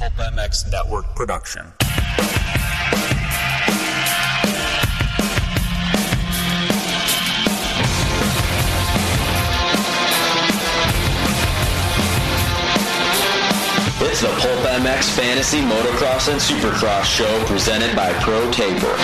Pulp MX Network production. It's the Pulp MX Fantasy Motocross and Supercross Show presented by Pro Taper.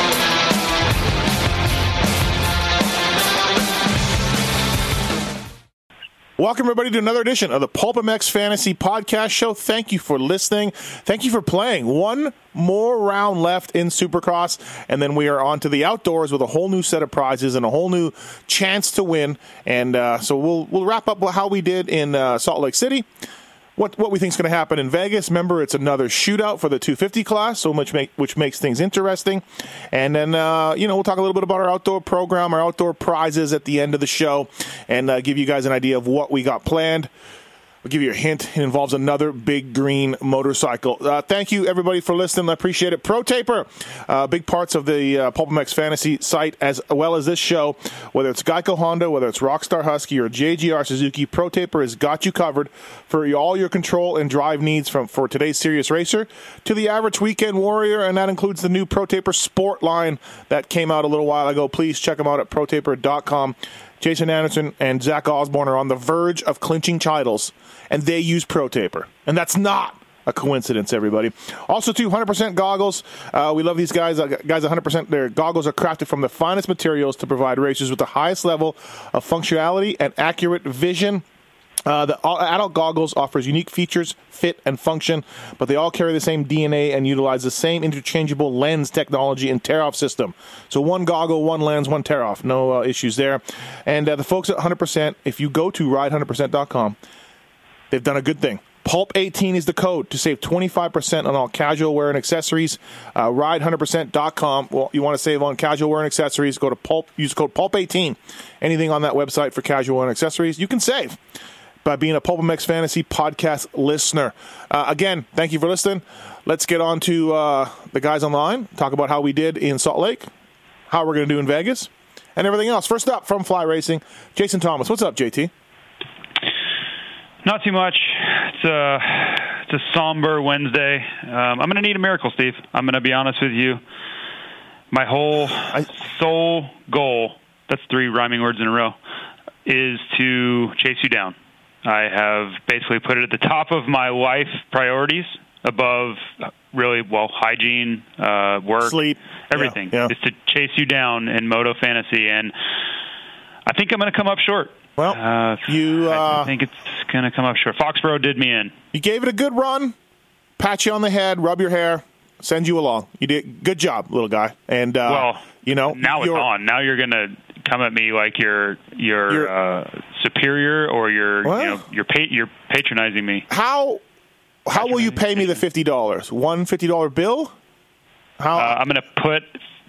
Welcome, everybody, to another edition of the Pulp MX Fantasy Podcast Show. Thank you for listening. Thank you for playing. One more round left in Supercross, and then we are on to the outdoors with a whole new set of prizes and a whole new chance to win. And so we'll wrap up how we did in Salt Lake City, what we think is going to happen in Vegas. Remember, it's another shootout for the 250 class, so which makes things interesting. And then, we'll talk a little bit about our outdoor program, our outdoor prizes at the end of the show, and give you guys an idea of what we got planned. I'll give you a hint. It involves another big green motorcycle. Thank you, everybody, for listening. I appreciate it. Pro Taper, big parts of the Pulp MX Fantasy site, as well as this show. Whether it's Geico Honda, whether it's Rockstar Husky, or JGR Suzuki, Pro Taper has got you covered for all your control and drive needs, for today's serious racer to the average weekend warrior, and that includes the new Pro Taper Sport line that came out a little while ago. Please check them out at ProTaper.com. Jason Anderson and Zach Osborne are on the verge of clinching titles, and they use Pro Taper. And that's not a coincidence, everybody. Also, 100% goggles. We love these guys. 100%, their goggles are crafted from the finest materials to provide racers with the highest level of functionality and accurate vision. The adult goggles offers unique features, fit, and function, but they all carry the same DNA and utilize the same interchangeable lens technology and tear-off system. So one goggle, one lens, one tear-off. No issues there. And the folks at 100%, if you go to Ride100percent.com, they've done a good thing. Pulp18 is the code to save 25% on all casual wear and accessories. Ride100percent.com. Well, you want to save on casual wear and accessories, go to Pulp. Use code Pulp18. Anything on that website for casual wear and accessories, you can save by being a Pulp MX Fantasy Podcast listener. Again, thank you for listening. Let's get on to the guys online, talk about how we did in Salt Lake, how we're going to do in Vegas, and everything else. First up, from Fly Racing, Jason Thomas. What's up, JT? Not too much. It's a somber Wednesday. I'm going to need a miracle, Steve. I'm going to be honest with you. My whole sole goal, that's three rhyming words in a row, is to chase you down. I have basically put it at the top of my life priorities above, really, well, hygiene, work, sleep, everything. Yeah. Is to chase you down in Moto Fantasy, and I think I'm going to come up short. Well, I think it's going to come up short. Foxborough did me in. You gave it a good run, pat you on the head, rub your hair, send you along. You did good job, little guy. And now it's on. Now you're going to come at me like you're superior, or you're patronizing me. How will you pay me the $50? One $50 bill? How? I'm going to put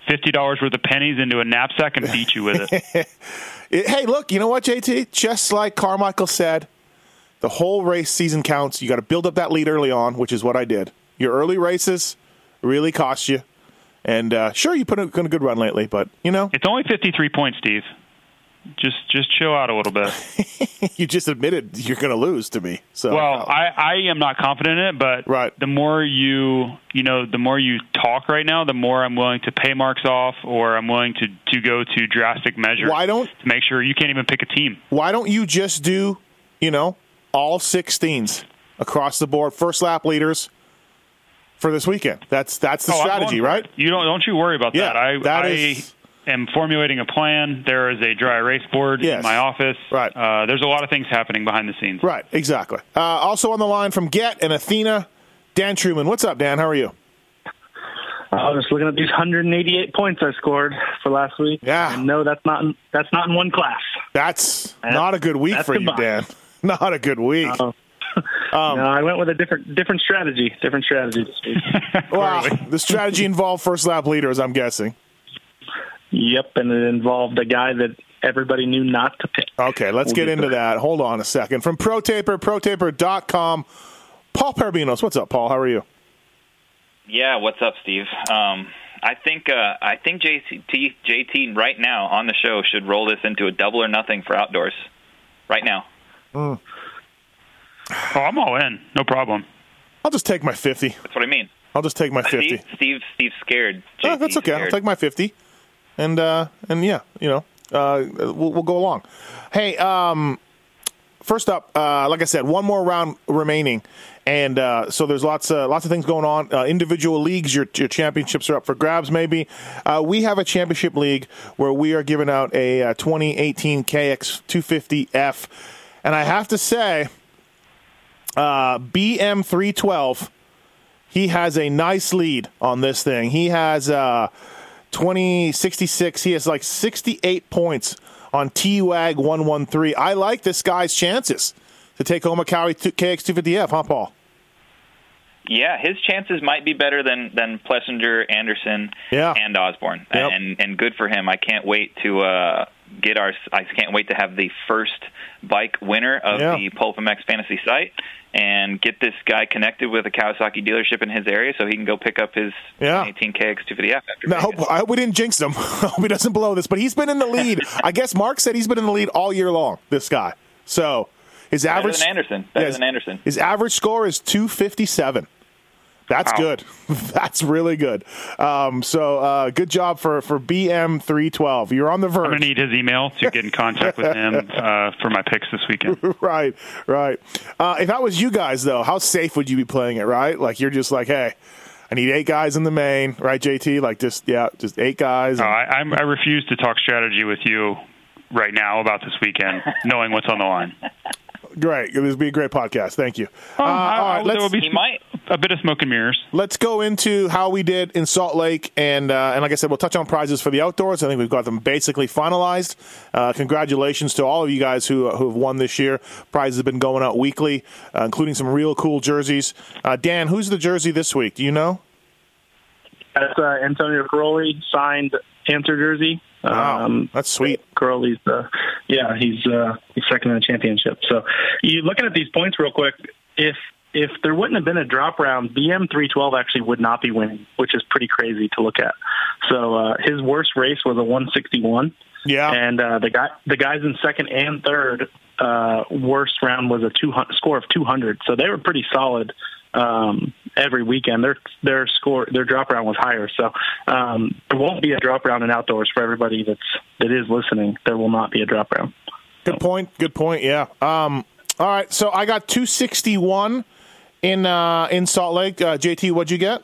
$50 worth of pennies into a knapsack and beat you with it. Hey, look, you know what, JT? Just like Carmichael said, the whole race season counts. You got to build up that lead early on, which is what I did. Your early races really cost you. And sure, you put in a good run lately, but it's only 53 points, Steve. Just chill out a little bit. You just admitted you're going to lose to me. So I am not confident in it, but right. The more the more you talk right now, the more I'm willing to pay marks off, or I'm willing to go to drastic measures. To make sure you can't even pick a team. Why don't you just do, all 16s across the board, first lap leaders for this weekend? That's the strategy, right? You don't you worry about that. I am formulating a plan. There is a dry erase board in my office. Right. There's a lot of things happening behind the scenes. Right, exactly. Also on the line from Get and Athena, Dan Truman. What's up, Dan? How are you? I'm just looking at these 188 points I scored for last week. Yeah. And no, that's not in one class. That's not a good week for you, Dan. Not a good week. No, I went with a different strategy. Different strategy this week. Well, the strategy involved first lap leaders, I'm guessing. Yep, and it involved a guy that everybody knew not to pick. Okay, let's get into that. Hold on a second. From Pro Taper, ProTaper.com, Paul Parabinos. What's up, Paul? How are you? Yeah, what's up, Steve? I think JT right now on the show should roll this into a double or nothing for outdoors right now. Mm. Oh, I'm all in. No problem. I'll just take my 50. That's what I mean. I'll just take my 50. Steve's scared. JT's that's okay. Scared. I'll take my 50. And yeah, you know, we'll go along. Hey, first up, like I said, one more round remaining. And so there's lots of things going on. Individual leagues, your championships are up for grabs maybe. We have a championship league where we are giving out a 2018 KX250F. And I have to say, BM312, he has a nice lead on this thing. He has 2066. He has like 68 points on TWAG 113. I like this guy's chances to take home a KX250F, huh, Paul? Yeah, his chances might be better than Plessinger, Anderson, and Osborne, yep. and good for him. I can't wait to I can't wait to have the first bike winner of the Pulp MX Fantasy site and get this guy connected with a Kawasaki dealership in his area so he can go pick up his 2018 KX250F. After I hope we didn't jinx him. I hope he doesn't blow this, but he's been in the lead. I guess Mark said he's been in the lead all year long. This guy, so his average Anderson. His average score is 257. That's good. That's really good. So good job for BM312. You're on the verge. I'm going to need his email to get in contact with him for my picks this weekend. Right. If that was you guys, though, how safe would you be playing it, right? Like, you're just like, hey, I need 8 guys in the main, right, JT? Like, just 8 guys. I refuse to talk strategy with you right now about this weekend, knowing what's on the line. Great. It would be a great podcast. Thank you. All right, there will be a bit of smoke and mirrors. Let's go into how we did in Salt Lake. And like I said, we'll touch on prizes for the outdoors. I think we've got them basically finalized. Congratulations to all of you guys who have won this year. Prizes have been going out weekly, including some real cool jerseys. Dan, who's the jersey this week? Do you know? That's Antonio Caroli, signed Panther jersey. Wow, that's sweet. Curly's, he's second in the championship. So, you looking at these points real quick. If there wouldn't have been a drop round, BM312 actually would not be winning, which is pretty crazy to look at. So, his worst race was a 161. Yeah, and the guys in second and third worst round was a score of 200. So they were pretty solid. Every weekend, their drop round was higher. So there won't be a drop round in outdoors for everybody that is listening. There will not be a drop round. Good point. Yeah. All right. So I got 261 in Salt Lake. JT, what'd you get?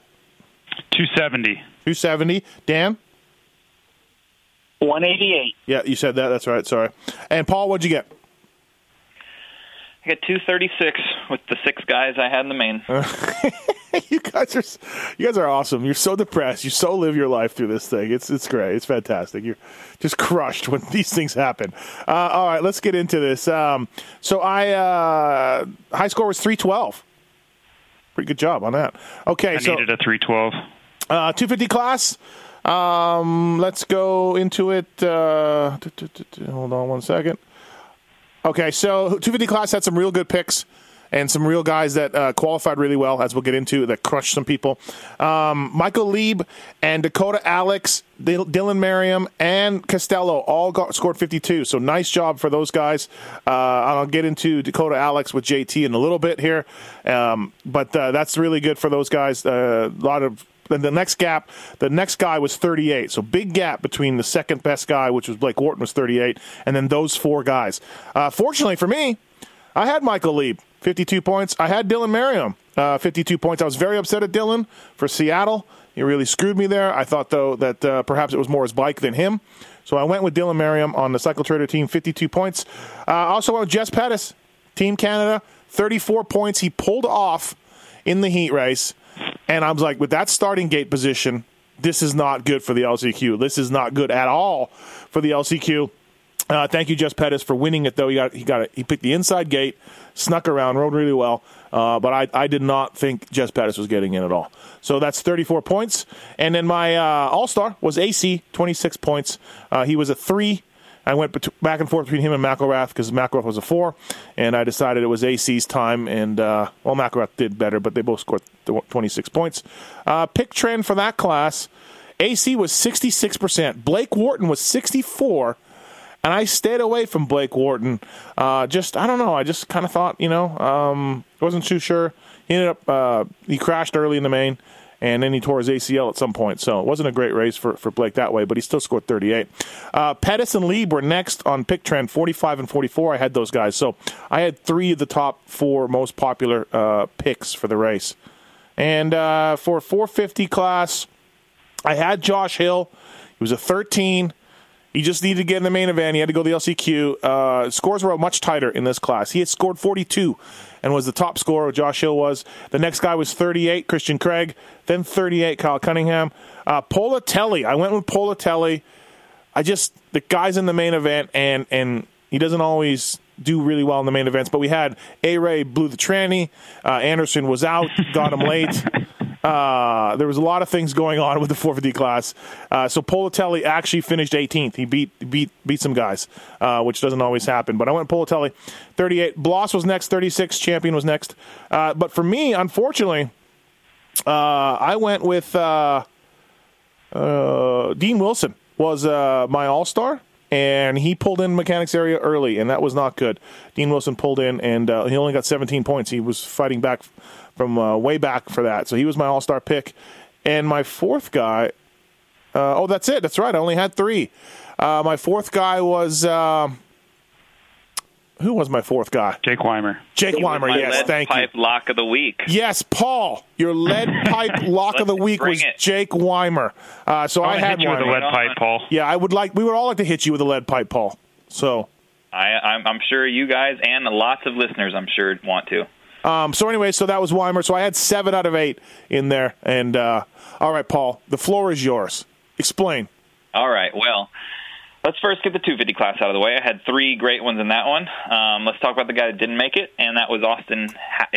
270. 270. Dan. 188. Yeah, you said that. That's right. Sorry. And Paul, what'd you get? I got 236 with the 6 guys I had in the main. You guys are awesome. You're so depressed. You so live your life through this thing. It's great. It's fantastic. You're just crushed when these things happen. All right, let's get into this. So high score was 312. Pretty good job on that. Okay, I needed a 312. 250 class. Let's go into it. Hold on one second. Okay, so 250 class had some real good picks and some real guys that qualified really well, as we'll get into, that crushed some people. Michael Leib and Dakota Alex, Dylan Merriam, and Costello all scored 52, so nice job for those guys. I'll get into Dakota Alex with JT in a little bit here, but that's really good for those guys. The next gap, the next guy was 38, so big gap between the second best guy, which was Blake Wharton, was 38, and then those 4 guys. Fortunately for me, I had Michael Leib, 52 points. I had Dylan Merriam, 52 points. I was very upset at Dylan for Seattle. He really screwed me there. I thought, though, that perhaps it was more his bike than him, so I went with Dylan Merriam on the Cycle Trader team, 52 points. I also went with Jess Pettis, Team Canada, 34 points. He pulled off in the heat race. And I was like, with that starting gate position, this is not good for the LCQ. This is not good at all for the LCQ. Thank you, Jess Pettis, for winning it, though. He picked the inside gate, snuck around, rode really well. But I did not think Jess Pettis was getting in at all. So that's 34 points. And then my all-star was AC, 26 points. He was a 3. I went back and forth between him and McElrath because McElrath was a 4, and I decided it was AC's time, and, McElrath did better, but they both scored 26 points. Pick trend for that class, AC was 66%. Blake Wharton was 64%, and I stayed away from Blake Wharton. I don't know, I just kind of thought, I wasn't too sure. He ended up he crashed early in the main, and then he tore his ACL at some point. So it wasn't a great race for Blake that way, but he still scored 38. Pettis and Leib were next on Pick Trend, 45 and 44. I had those guys. So I had three of the top four most popular picks for the race. And for 450 class, I had Josh Hill. He was a 13. He just needed to get in the main event. He had to go to the LCQ. Scores were much tighter in this class. He had scored 42. And was the top scorer. Josh Hill was. The next guy was 38, Christian Craig. Then 38, Kyle Cunningham. Politelli. I went with Politelli. The guy's in the main event, and he doesn't always do really well in the main events. But we had Ray blew the tranny. Anderson was out, got him late. There was a lot of things going on with the 450 class. So Politelli actually finished 18th. He beat some guys, which doesn't always happen. But I went Politelli, 38. Bloss was next, 36. Champion was next. But for me, unfortunately, I went with Dean Wilson was my all-star. And he pulled in mechanics area early, and that was not good. Dean Wilson pulled in, and he only got 17 points. He was fighting back from way back for that. So he was my all-star pick. And my fourth guy that's it. That's right. I only had three. My fourth guy was who was my fourth guy? Jake Weimer. Jake Weimer, yes. Thank you. Lead pipe lock of the week. Yes, Paul. Your lead pipe lock of the week was Jake Weimer. So I had one. Lead pipe, Paul. Yeah, we would all like to hit you with a lead pipe, Paul. So I'm sure you guys and lots of listeners, I'm sure, want to. So anyway, so that was Weimer. So I had 7 out of 8 in there. And all right, Paul, the floor is yours. Explain. All right. Well, let's first get the 250 class out of the way. I had three great ones in that one. Let's talk about the guy that didn't make it, and that was Austin. Is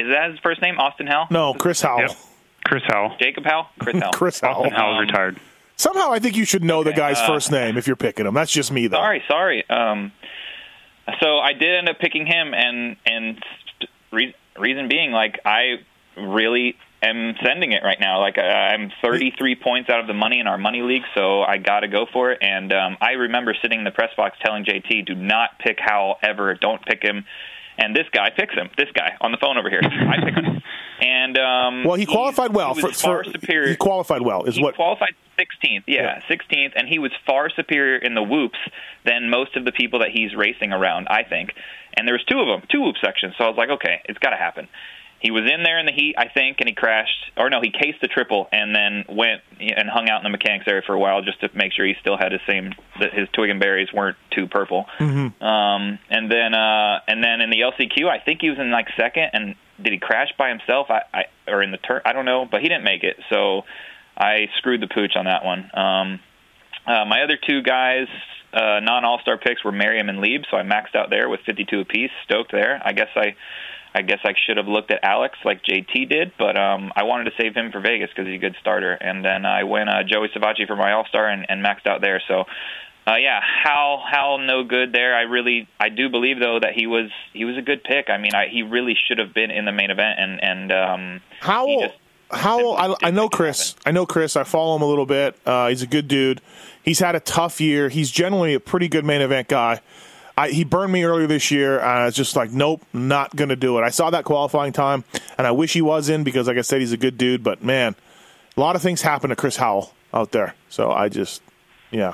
that his first name? Austin Howell? No, Chris Howell. Yep. Chris Howell. Jacob Howell? Chris Howell. Chris Howell. Austin Howell's retired. Somehow I think you should know the guy's first name if you're picking him. That's just me, though. Sorry. So I did end up picking him, and reason being, I really am sending it right now. I'm 33 points out of the money in our money league, so I got to go for it. And I remember sitting in the press box telling JT, do not pick Howell ever. Don't pick him. And this guy picks him. This guy on the phone over here. I picked him. And, he qualified well. He was far superior. He qualified well is what. He qualified 16th. Yeah, 16th. And he was far superior in the whoops than most of the people that he's racing around, I think. And there was two of them, two whoop sections. So I was like, okay, it's got to happen. He was in there in the heat, I think, and he crashed. Or no, he cased the triple and then went and hung out in the mechanics area for a while just to make sure he still had his twig and berries weren't too purple. Mm-hmm. And then in the LCQ, I think he was in second. And did he crash by himself? Or in the turn? I don't know, but he didn't make it. So I screwed the pooch on that one. My other two guys, non-all-star picks, were Merriam and Leib, so I maxed out there with 52 apiece. Stoked there. I guess I should have looked at Alex like JT did, but I wanted to save him for Vegas because he's a good starter. And then I went Joey Savacci for my all-star and maxed out there. So, Howell no good there. I do believe, though, that he was a good pick. I mean, he really should have been in the main event. And I know Chris. I follow him a little bit. He's a good dude. He's had a tough year. He's generally a pretty good main event guy. He burned me earlier this year. I was just like, nope, not going to do it. I saw that qualifying time, and I wish he was in because, like I said, he's a good dude. But, man, a lot of things happen to Chris Howell out there. So I just, yeah.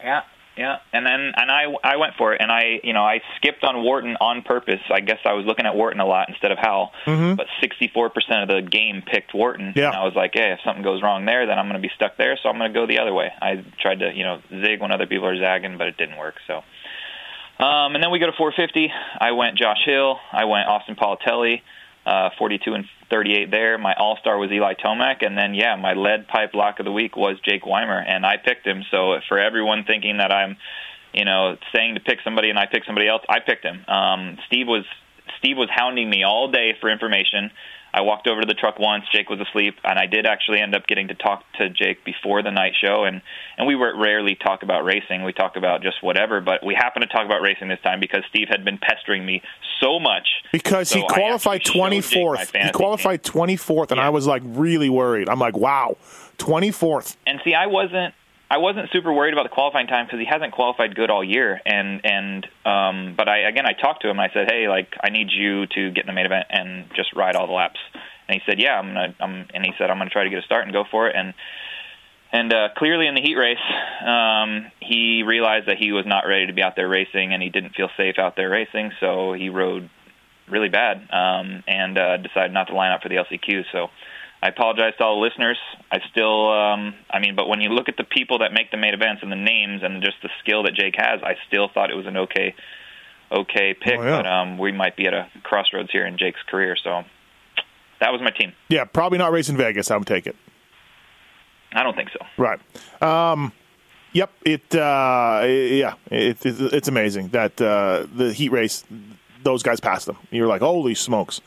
Yeah. And I went for it, and I skipped on Wharton on purpose. I guess I was looking at Wharton a lot instead of Howell. Mm-hmm. But 64% of the game picked Wharton. Yeah. And I was like, hey, if something goes wrong there, then I'm going to be stuck there, so I'm going to go the other way. I tried to, zig when other people are zagging, but it didn't work. So, and then we go to 450. I went Josh Hill. I went Austin Politelli, 42 and 38 there. My all-star was Eli Tomac, and then, my lead pipe lock of the week was Jake Weimer, and I picked him. So for everyone thinking that I'm, saying to pick somebody and I pick somebody else, I picked him. Steve was hounding me all day for information. I walked over to the truck once. Jake was asleep, and I did actually end up getting to talk to Jake before the night show, and we rarely talk about racing. We talk about just whatever, but we happened to talk about racing this time because Steve had been pestering me so much. Because so he qualified 24th. He qualified 24th, and I was, really worried. I'm like, wow, 24th. And see, I wasn't super worried about the qualifying time because he hasn't qualified good all year. But I talked to him. And I said, hey, I need you to get in the main event and just ride all the laps. And he said, yeah, I'm going to try to get a start and go for it. And clearly in the heat race, he realized that he was not ready to be out there racing, and he didn't feel safe out there racing, so he rode really bad and decided not to line up for the LCQ. So I apologize to all the listeners. I still, but when you look at the people that make the main events and the names and just the skill that Jake has, I still thought it was an okay pick. Oh, yeah. But we might be at a crossroads here in Jake's career, so that was my team. Yeah, probably not racing Vegas, I would take it. I don't think so. Right. Yep. It's amazing that the heat race, those guys passed them. You're like, holy smokes.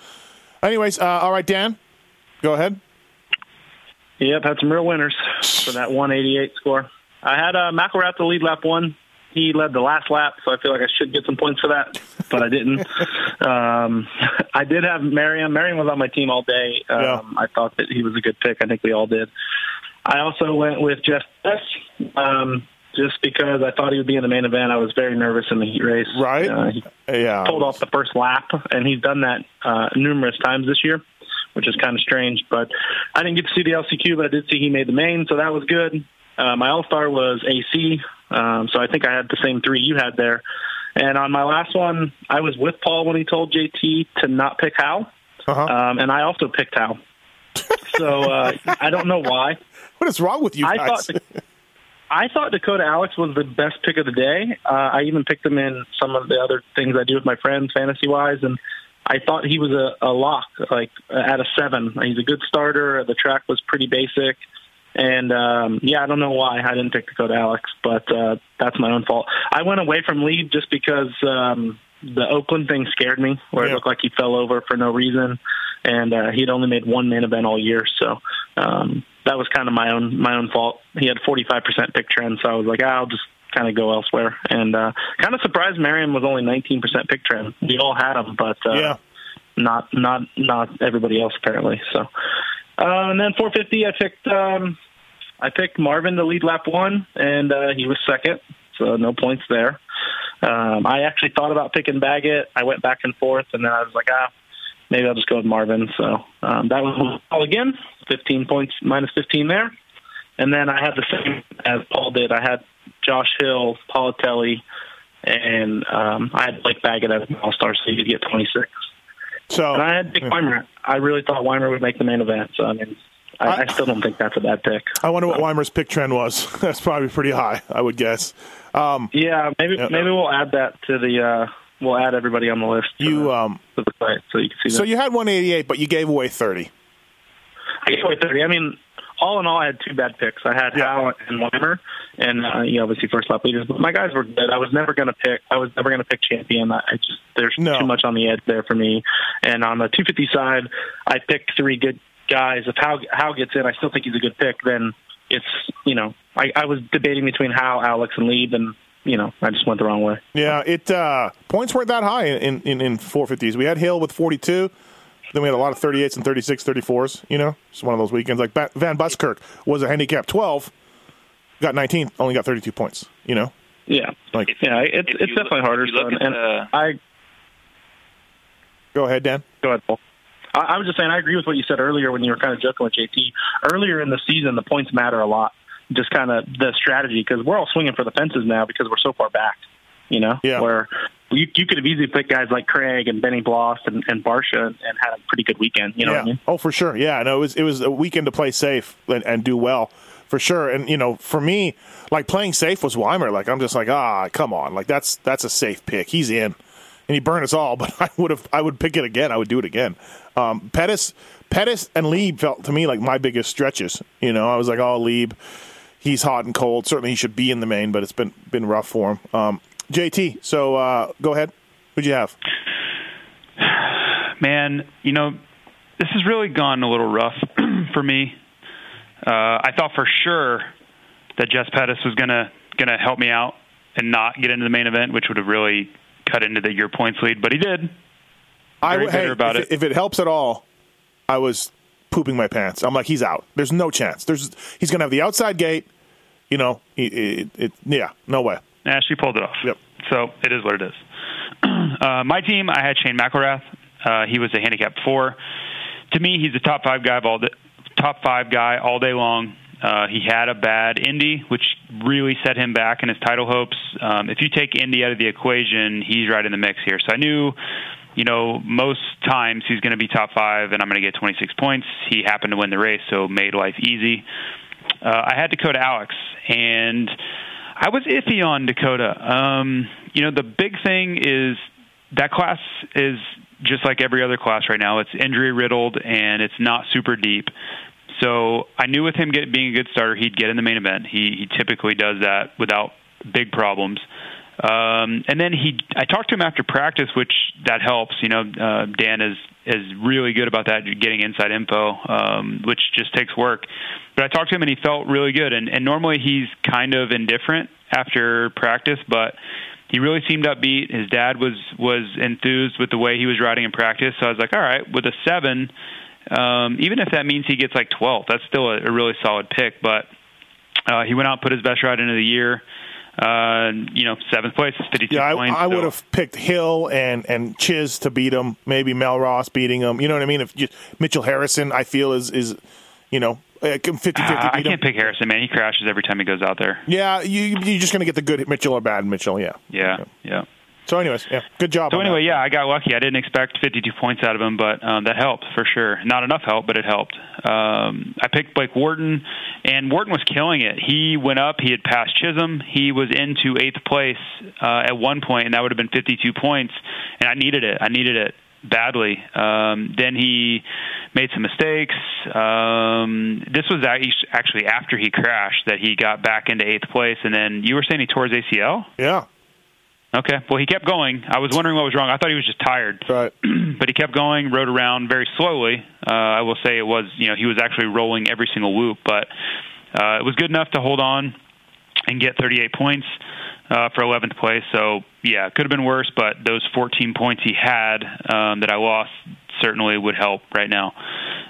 Anyways, all right, Dan, go ahead. Yep, had some real winners for that 188 score. I had McElrath to lead lap one. He led the last lap, so I feel like I should get some points for that, but I didn't. I did have Merriam. Merriam was on my team all day. I thought that he was a good pick. I think we all did. I also went with Jess Pettis, just because I thought he would be in the main event. I was very nervous in the heat race. Right. He pulled off the first lap, and he's done that numerous times this year, which is kind of strange. But I didn't get to see the LCQ, but I did see he made the main, so that was good. My all-star was AC, so I think I had the same three you had there. And on my last one, I was with Paul when he told JT to not pick Howell, and I also picked Howell. So I don't know why. What is wrong with you guys? I thought Dakota Alex was the best pick of the day. I even picked him in some of the other things I do with my friends, fantasy-wise, and I thought he was a lock, like at a 7. He's a good starter. The track was pretty basic. And, I don't know why I didn't pick Dakota Alex, but that's my own fault. I went away from lead just because the Oakland thing scared me, where it looked like he fell over for no reason. And he'd only made one main event all year, so that was kind of my own fault. He had 45% pick trend, so I was like, I'll just kind of go elsewhere. And kind of surprised Merriam was only 19% pick trend. We all had him, but not everybody else apparently. So and then 450, I picked Marvin to lead lap one, and he was second, so no points there. I actually thought about picking Baggett. I went back and forth, and then I was like, maybe I'll just go with Marvin. So that was all again, 15 points, minus 15 there. And then I had the same as Paul did. I had Josh Hill, Politelli, and I had Blake Baggett as an all-star, so he could get 26. So, and I had Jake Weimer. I really thought Weimer would make the main event. So, I still don't think that's a bad pick. I wonder what Weimer's pick trend was. That's probably pretty high, I would guess. Maybe we'll add that to the we'll add everybody on the list to the site so you can see that. So you had 188, but you gave away 30. I gave away 30. All in all, I had two bad picks. I had Howell and Weimer, and obviously first lap leaders. But my guys were good. I was never going to pick champion. There's too much on the edge there for me. And on the 250 side, I picked three good guys. If Howell gets in, I still think he's a good pick. Then it's I was debating between Howell, Alex, and Leib, and I just went the wrong way. Yeah, it points weren't that high in 450s. We had Hill with 42. Then we had a lot of 38s and 36, 34s. It's one of those weekends. Like Van Buskirk was a handicap 12, got 19, only got 32 points. Yeah. It's definitely harder. Go ahead, Dan. Go ahead, Paul. I was just saying I agree with what you said earlier when you were kind of joking with JT. Earlier in the season, the points matter a lot. Just kind of the strategy, because we're all swinging for the fences now because we're so far back, where you could have easily picked guys like Craig and Benny Bloss and Barsha and had a pretty good weekend. What I mean? Oh, for sure. Yeah, no, it was a weekend to play safe and do well for sure. And, for me, like playing safe was Weimer. Like I'm just like, come on. Like that's a safe pick. He's in and he burned us all, but I would pick it again. I would do it again. Pettis and Leib felt to me like my biggest stretches. I was like, Leib. He's hot and cold. Certainly he should be in the main, but it's been rough for him. JT, so go ahead. Who'd you have? Man, this has really gone a little rough for me. I thought for sure that Jess Pettis was gonna help me out and not get into the main event, which would have really cut into your points lead, but he did. If it helps at all, I was pooping my pants. I'm like, he's out. There's no chance. He's gonna have the outside gate. No way. Yeah, she pulled it off. Yep. So it is what it is. My team, I had Shane McElrath. He was a handicap 4. to me, he's a top five guy all day long. He had a bad Indy, which really set him back in his title hopes. If you take Indy out of the equation, he's right in the mix here. So I knew, you know, most times he's going to be top five, and I'm going to get 26 points. He happened to win the race, so made life easy. I had Dakota Alex, and I was iffy on Dakota. You know, the big thing is that class is just like every other class right now. It's injury-riddled, and it's not super deep. So I knew with him being a good starter, he'd get in the main event. He typically does that without big problems. And then I talked to him after practice, which that helps. You know, Dan is really good about that, getting inside info, which just takes work. But I talked to him, and he felt really good. And normally he's kind of indifferent after practice, but he really seemed upbeat. His dad was enthused with the way he was riding in practice. So I was like, all right, with a 7, even if that means he gets like 12th, that's still a really solid pick. But he went out, put his best ride into the year. You know, 7th place is 52 points. I would have picked Hill and Chiz to beat him, maybe Mellross beating him. You know what I mean? If Mitchell Harrison, I feel, is you know, 50-50 I can't pick Harrison, man. He crashes every time he goes out there. Yeah, you're just going to get the good Mitchell or bad Mitchell, yeah. Yeah. So anyways, yeah, good job. So anyway, yeah, I got lucky. I didn't expect 52 points out of him, but that helped for sure. Not enough help, but it helped. I picked Blake Wharton, and Wharton was killing it. He went up. He had passed Chisholm. He was into 8th place at one point, and that would have been 52 points, and I needed it. I needed it badly. Then he made some mistakes. This was actually after he crashed that he got back into 8th place, and then you were saying he tore his ACL? Yeah. Okay. Well, he kept going. I was wondering what was wrong. I thought he was just tired. Right. But he kept going, rode around very slowly. I will say it was, you know, he was actually rolling every single loop, but it was good enough to hold on and get 38 points for 11th place. So, yeah, it could have been worse, but those 14 points he had that I lost certainly would help right now.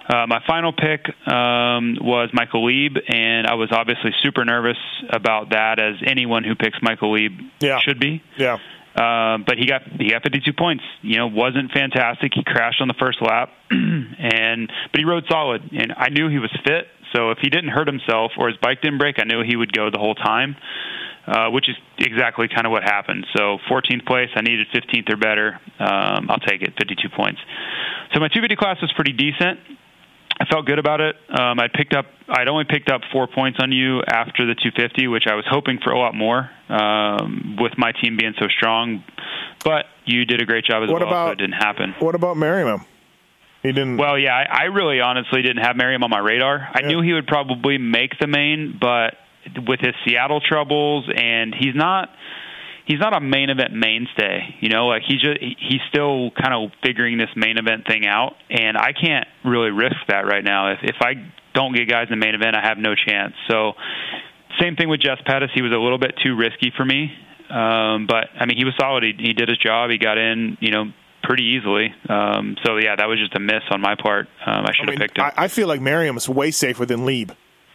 My final pick was Michael Leib, and I was obviously super nervous about that, as anyone who picks Michael Leib should be. Yeah. But he got 52 points. You know, wasn't fantastic. He crashed on the first lap, but he rode solid, and I knew he was fit. So if he didn't hurt himself or his bike didn't break, I knew he would go the whole time, which is exactly kind of what happened. So 14th place, I needed 15th or better. I'll take it, 52 points. So my 250 class was pretty decent. I felt good about it. I'd only picked up 4 points on you after the 250, which I was hoping for a lot more with my team being so strong. But you did a great job so it didn't happen. What about Merriam? He didn't. Well, yeah, I really honestly didn't have Merriam on my radar. I knew he would probably make the main, but with his Seattle troubles, and he's not a main event mainstay. You know, like he's still kind of figuring this main event thing out, and I can't really risk that right now. If I don't get guys in the main event, I have no chance. So same thing with Jess Pettis. He was a little bit too risky for me, but I mean, he was solid. He did his job. He got in, you know, pretty easily. So, yeah, that was just a miss on my part. I should have picked him. I feel like Merriam is way safer than Leib,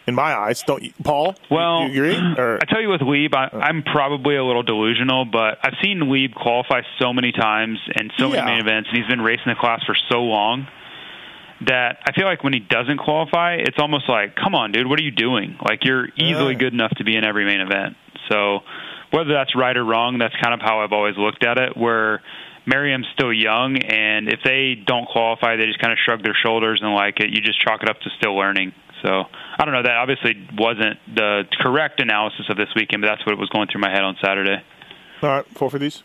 in my eyes. Don't you, Paul? Well, you agree? I tell you, with Leib, I'm probably a little delusional, but I've seen Leib qualify so many times and so many main events, and he's been racing the class for so long that I feel like when he doesn't qualify, it's almost like, come on, dude, what are you doing? Like, you're easily good enough to be in every main event. So whether that's right or wrong, that's kind of how I've always looked at it, where Merriam's still young, and if they don't qualify, they just kind of shrug their shoulders and like it. You just chalk it up to still learning. So I don't know. That obviously wasn't the correct analysis of this weekend, but that's what was going through my head on Saturday. All right, 450s.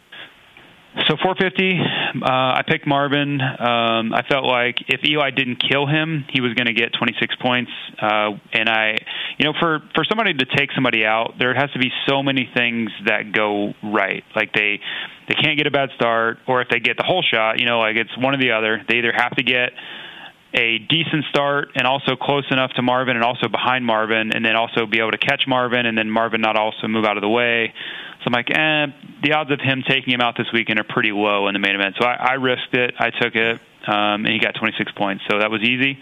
So 450, I picked Marvin. I felt like if Eli didn't kill him, he was going to get 26 points. And I, you know, for somebody to take somebody out, there has to be so many things that go right. Like they can't get a bad start, or if they get the whole shot, you know, like it's one or the other. They either have to get a decent start and also close enough to Marvin and also behind Marvin, and then also be able to catch Marvin, and then Marvin not also move out of the way. So I'm like, the odds of him taking him out this weekend are pretty low in the main event. So I risked it. I took it, and he got 26 points. So that was easy.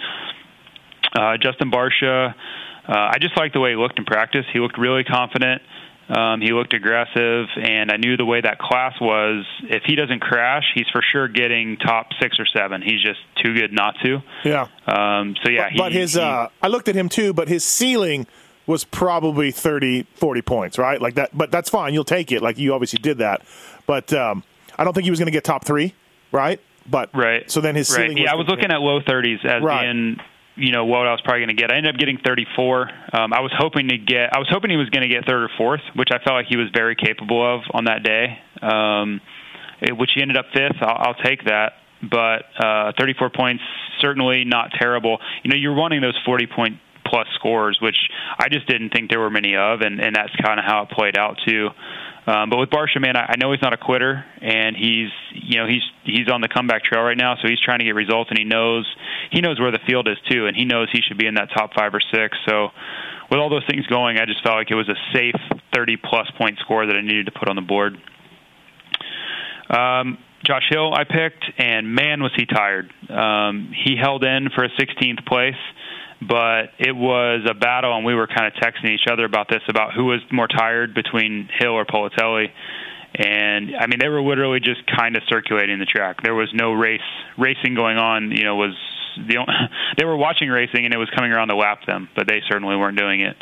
Justin Barsha, I just liked the way he looked in practice. He looked really confident. He looked aggressive, and I knew the way that class was, if he doesn't crash, he's for sure getting top 6 or 7. He's just too good not to. Yeah. I looked at him too, but his ceiling was probably 30, 40 points, right? Like that, but that's fine. You'll take it. Like, you obviously did that, but I don't think he was going to get top 3, right? But right. So then his ceiling. Right. Yeah, I was looking at low 30s as being, you know, what I was probably going to get. I ended up getting 34. I was hoping he was going to get 3rd or 4th, which I felt like he was very capable of on that day. Which he ended up 5th. I'll take that. But 34 points, certainly not terrible. You know, you're wanting those 40-point-plus scores, which I just didn't think there were many of, and that's kind of how it played out too. But with Barsha, man, I know he's not a quitter, and he's on the comeback trail right now, so he's trying to get results, and he knows where the field is too, and he knows he should be in that top 5 or 6. So with all those things going, I just felt like it was a safe 30-plus point score that I needed to put on the board. Josh Hill I picked, and man, was he tired. He held in for a 16th place. But it was a battle, and we were kind of texting each other about this, about who was more tired between Hill or Politelli. And, I mean, they were literally just kind of circulating the track. There was no racing going on. You know, they were watching racing, and it was coming around to lap them, but they certainly weren't doing it.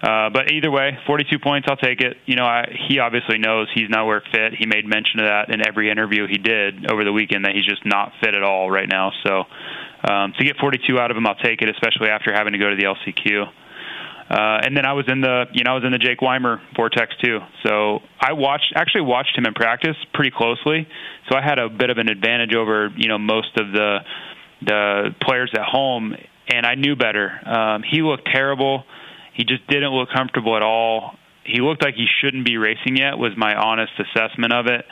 But either way, 42 points, I'll take it. You know, he obviously knows he's nowhere fit. He made mention of that in every interview he did over the weekend, that he's just not fit at all right now. So to get 42 out of him, I'll take it, especially after having to go to the LCQ. And then I was in the Jake Weimer vortex too. So I actually watched him in practice pretty closely. So I had a bit of an advantage over, you know, most of the players at home, and I knew better. He looked terrible. He just didn't look comfortable at all. He looked like he shouldn't be racing yet, was my honest assessment of it.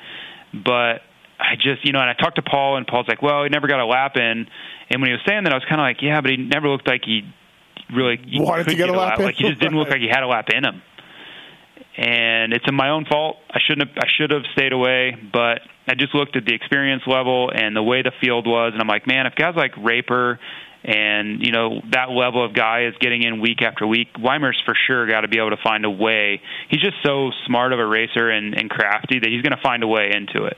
But I just, you know, and I talked to Paul, and Paul's like, well, he never got a lap in. And when he was saying that, I was kind of like, yeah, but he never looked like he wanted to get a lap in. Like, he just didn't look like he had a lap in him. And it's my own fault. I should have stayed away, but I just looked at the experience level and the way the field was, and I'm like, man, if guys like Raper and, you know, that level of guy is getting in week after week, Weimer's for sure got to be able to find a way. He's just so smart of a racer and crafty that he's going to find a way into it.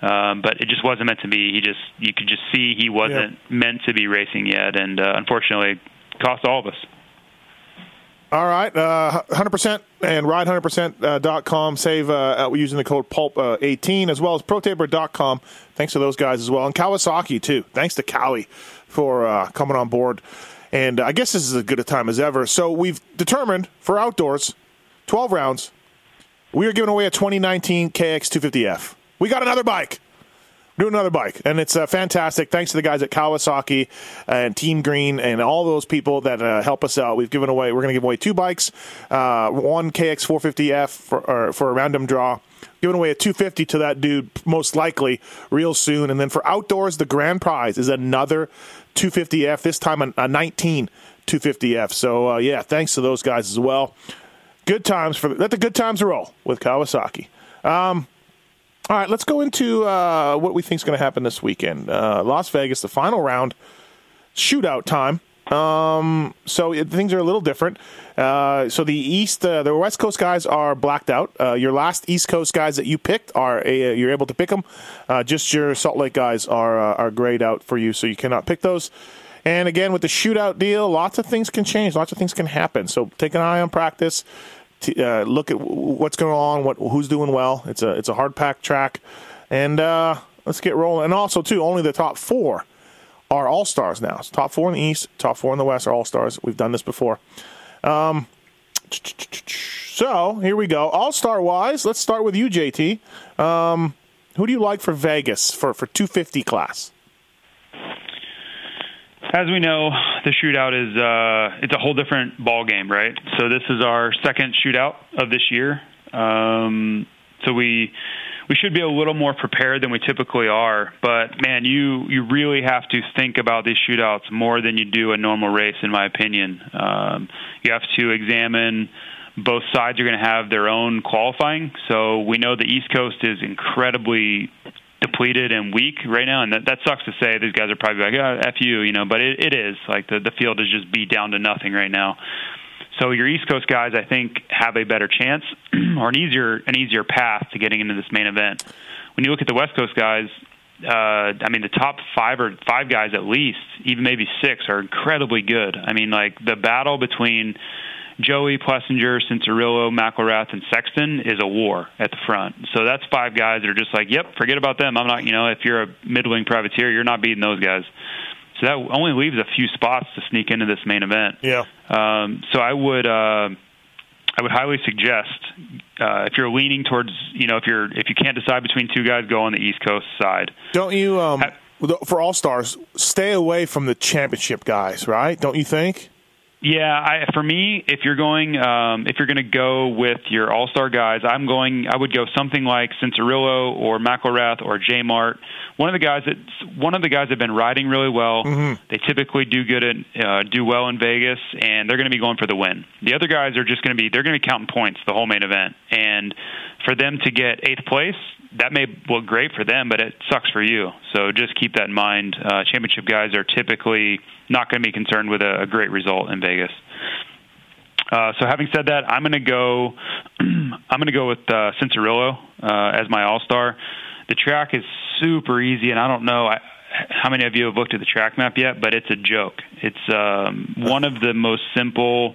But it just wasn't meant to be. You could just see he wasn't meant to be racing yet, and unfortunately, cost all of us. All right, 100% and Ride100%.com. Save using the code PULP18, as well as ProTaper.com. Thanks to those guys as well. And Kawasaki, too. Thanks to Cowie for coming on board. And I guess this is as good a time as ever. So we've determined for outdoors, 12 rounds, we are giving away a 2019 KX250F. We got another bike. Do another bike, and it's fantastic. Thanks to the guys at Kawasaki and Team Green and all those people that help us out. We're going to give away 2 bikes, one KX450F for a random draw, giving away a 250 to that dude most likely real soon. And then for outdoors, the grand prize is another 250F, this time a 19 250F. So, yeah, thanks to those guys as well. Good times. Let the good times roll with Kawasaki. All right, let's go into what we think is going to happen this weekend. Las Vegas, the final round, shootout time. Things are a little different. So the West Coast guys are blacked out. Your last East Coast guys that you picked you're able to pick them. Just your Salt Lake guys are grayed out for you, so you cannot pick those. And again, with the shootout deal, lots of things can change, lots of things can happen. So take an eye on practice. Look at what's going on, who's doing well. It's a hard pack track, and let's get rolling. And also, too, only the top 4 are all stars now. So top 4 in the East, top 4 in the West are all stars. We've done this before. So here we go. All star wise, let's start with you, JT. Who do you like for Vegas for 250 class? As we know, the shootout is it's a whole different ball game, right? So this is our second shootout of this year. So we should be a little more prepared than we typically are. But, man, you really have to think about these shootouts more than you do a normal race, in my opinion. You have to examine both sides are going to have their own qualifying. So we know the East Coast is incredibly depleted and weak right now, and that sucks to say. These guys are probably like, oh, F you know, but it is. Like, the field is just beat down to nothing right now. So your East Coast guys, I think, have a better chance or an easier path to getting into this main event. When you look at the West Coast guys, I mean, the top five guys at least, even maybe six, are incredibly good. I mean, like, the battle between Joey, Plessinger, Cianciarulo, McElrath, and Sexton is a war at the front. So that's five guys that are just like, yep, forget about them. I'm not, you know, if you're a middling privateer, you're not beating those guys. So that only leaves a few spots to sneak into this main event. Yeah. So I would highly suggest if you're leaning towards, you know, if you can't decide between two guys, go on the East Coast side. Don't you for All Stars, stay away from the championship guys, right? Don't you think? Yeah, for me, if you're going to go with your all-star guys, I would go something like Cianciarulo or McElrath or J Mart. One of the guys that have been riding really well. Mm-hmm. They typically do well in Vegas, and they're going to be going for the win. The other guys are just they're going to be counting points the whole main event, and for them to get eighth place, that may look great for them, but it sucks for you. So just keep that in mind. Championship guys are typically not going to be concerned with a great result in Vegas. So having said that, I'm going to go with Cianciarulo as my all-star. The track is super easy, and I don't know how many of you have looked at the track map yet, but it's a joke. It's one of the most simple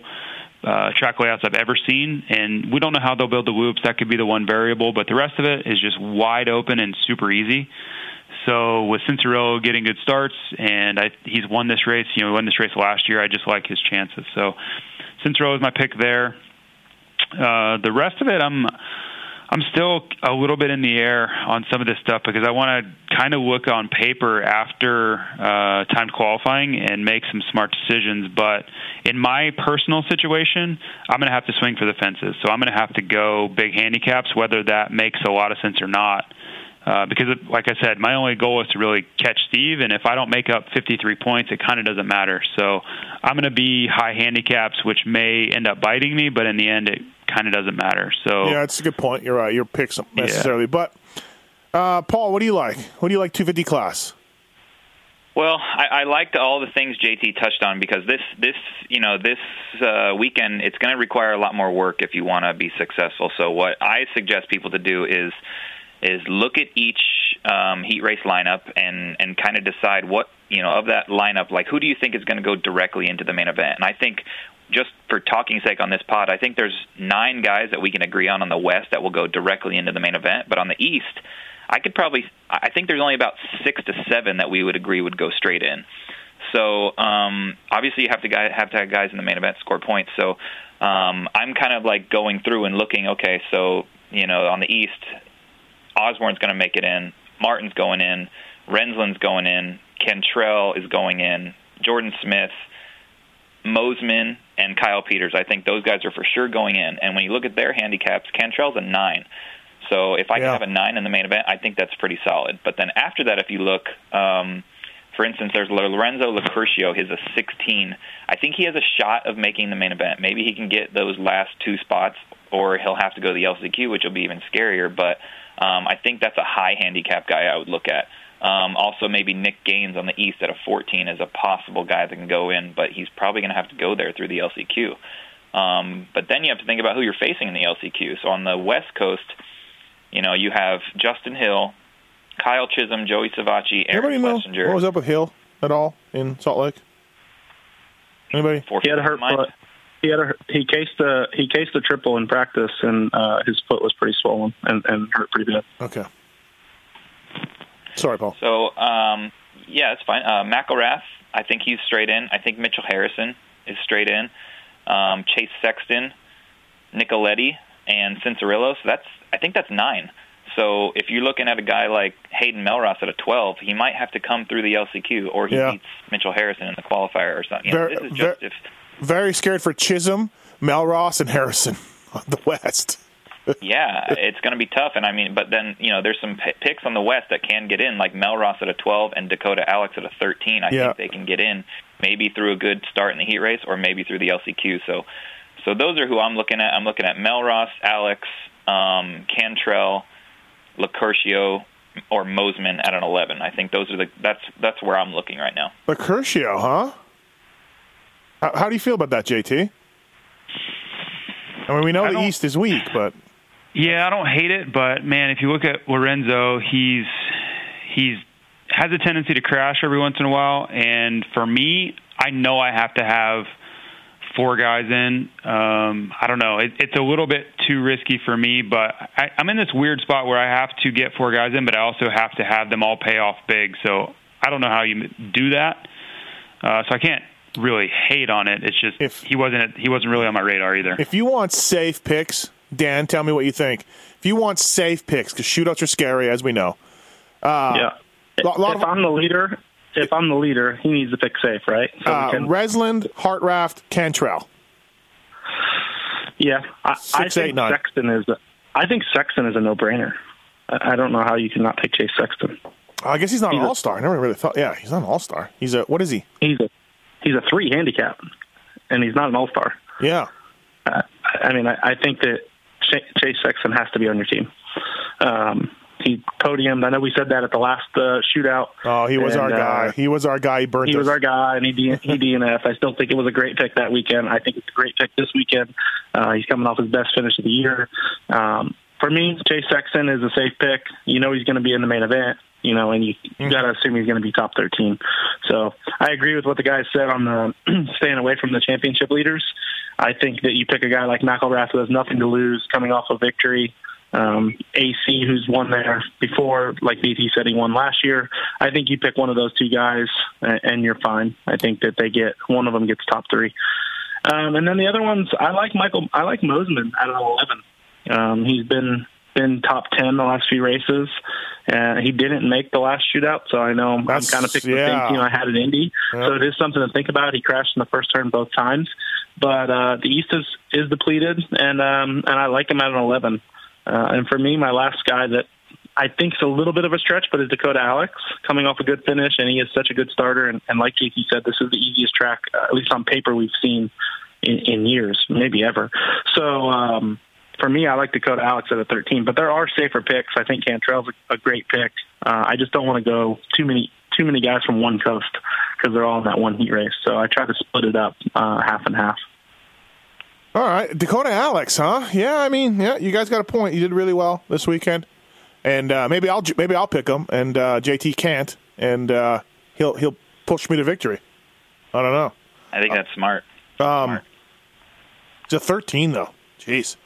track layouts I've ever seen, and we don't know how they'll build the loops. That could be the one variable, but the rest of it is just wide open and super easy. So with Cianciarulo getting good starts, and he's won this race. You know, he won this race last year. I just like his chances. So Cianciarulo is my pick there. The rest of it, I'm still a little bit in the air on some of this stuff because I want to kind of look on paper after timed qualifying and make some smart decisions. But in my personal situation, I'm going to have to swing for the fences. So I'm going to have to go big handicaps, whether that makes a lot of sense or not. Because, like I said, my only goal is to really catch Steve, and if I don't make up 53 points, it kind of doesn't matter. So I'm going to be high handicaps, which may end up biting me, but in the end, it kind of doesn't matter. So yeah, that's a good point. You're right. Your picks aren't necessarily. Yeah. But, Paul, what do you like? What do you like 250 class? Well, I liked all the things JT touched on because this weekend, it's going to require a lot more work if you want to be successful. So what I suggest people to do is look at each heat race lineup and kind of decide what, you know, of that lineup, like who do you think is going to go directly into the main event? And I think just for talking sake on this pod, I think there's 9 guys that we can agree on the West that will go directly into the main event. But on the East, I think there's only about 6 to 7 that we would agree would go straight in. So obviously you have to have guys in the main event score points. So I'm kind of like going through and looking, okay, so, you know, on the East, Osborne's going to make it in. Martin's going in. Rensland's going in. Cantrell is going in. Jordan Smith, Moseman, and Kyle Peters. I think those guys are for sure going in. And when you look at their handicaps, Cantrell's a 9. So if I can have a 9 in the main event, I think that's pretty solid. But then after that, if you look, for instance, there's Lorenzo Lucurcio. He's a 16. I think he has a shot of making the main event. Maybe he can get those last 2 spots, or he'll have to go to the LCQ, which will be even scarier. But I think that's a high handicap guy I would look at. Also, maybe Nick Gaines on the East at a 14 is a possible guy that can go in, but he's probably going to have to go there through the LCQ. But then you have to think about who you're facing in the LCQ. So on the West Coast, you know, you have Justin Hill, Kyle Chisholm, Joey Savacci, Aaron Plessinger. What was up with Hill at all in Salt Lake? Anybody? He had a hurt foot. He cased the triple in practice, and his foot was pretty swollen and hurt pretty bad. Okay. Sorry, Paul. So, yeah, it's fine. McElrath, I think he's straight in. I think Mitchell Harrison is straight in. Chase Sexton, Nicoletti, and Cianciarulo. So I think that's 9. So if you're looking at a guy like Hayden Mellross at a 12, he might have to come through the LCQ, or he beats Mitchell Harrison in the qualifier or something. You know, this is just if... Very scared for Chisholm, Mellross, and Harrison on the West. Yeah, it's going to be tough. And I mean, but then, you know, there's some picks on the West that can get in, like Mellross at a 12 and Dakota Alex at a 13. I think they can get in maybe through a good start in the heat race or maybe through the LCQ. So those are who I'm looking at. I'm looking at Mellross, Alex, Cantrell, Lucurcio, or Moseman at an 11. I think those are that's where I'm looking right now. Lucurcio, huh? How do you feel about that, JT? I mean, we know the East is weak, but... Yeah, I don't hate it, but, man, if you look at Lorenzo, he's has a tendency to crash every once in a while, and for me, I know I have to have four guys in. I don't know. It's a little bit too risky for me, but I'm in this weird spot where I have to get four guys in, but I also have to have them all pay off big, so I don't know how you do that, so I can't really hate on it. It's just he wasn't really on my radar either. If you want safe picks... Dan, tell me what you think. If you want safe picks, because shootouts are scary, as we know. If I'm the leader, he needs to pick safe, right? So Resland, Hartraft, Cantrell. Yeah, I think Sexton is a no-brainer. I don't know how you cannot pick Chase Sexton. I guess he's not an all-star. I never really thought. Yeah, he's not an all-star. He's a what is he? He's a 3 handicap, and he's not an all-star. Yeah. I think that Chase Sexton has to be on your team. He podiumed. I know we said that at the last shootout. Oh, he was our guy. He was our guy. He burnt us. He was our guy, and he DNF. I still think it was a great pick that weekend. I think it's a great pick this weekend. He's coming off his best finish of the year. For me, Chase Sexton is a safe pick. You know he's going to be in the main event. You know, and you got to assume he's going to be top 13. So I agree with what the guys said on the staying away from the championship leaders. I think that you pick a guy like McElrath who has nothing to lose coming off a victory. AC, who's won there before, like BT said, he won last year. I think you pick one of those two guys, and you're fine. I think that one of them gets top 3. And then the other ones, I like Moseman out of 11. He's been top 10 the last few races. He didn't make the last shootout, so I know I'm kind of picking the same team I had in Indy. Yeah. So it is something to think about. He crashed in the first turn both times. But the East is depleted, and I like him at an 11. And for me, my last guy that I think is a little bit of a stretch, but is Dakota Alex, coming off a good finish, and he is such a good starter. And like Jake said, this is the easiest track, at least on paper, we've seen in years, maybe ever. So... for me, I like Dakota Alex at a 13, but there are safer picks. I think Cantrell's a great pick. I just don't want to go too many guys from one coast because they're all in that one heat race. So I try to split it up half and half. All right, Dakota Alex, huh? Yeah, I mean, yeah, you guys got a point. You did really well this weekend, and maybe I'll pick him, and JT can't, and he'll push me to victory. I don't know. I think that's smart. It's a 13 though. Jeez.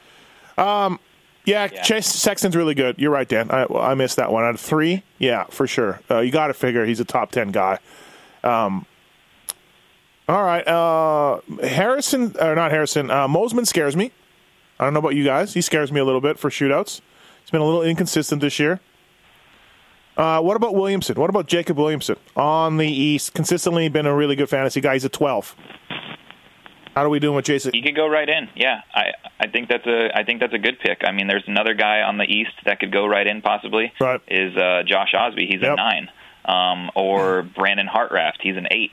Yeah, Chase Sexton's really good. You're right, Dan. I missed that one. Out of 3, yeah, for sure. You got to figure he's a top 10 guy. All right, Moseman scares me. I don't know about you guys. He scares me a little bit for shootouts. He's been a little inconsistent this year. What about Williamson? What about Jacob Williamson on the East? Consistently been a really good fantasy guy. He's a 12. How are we doing with Jason? He could go right in. Yeah, I think that's a good pick. I mean, there's another guy on the East that could go right in possibly. Right. Is Josh Osby? He's a 9. Or Brandon Hartraft. He's an 8.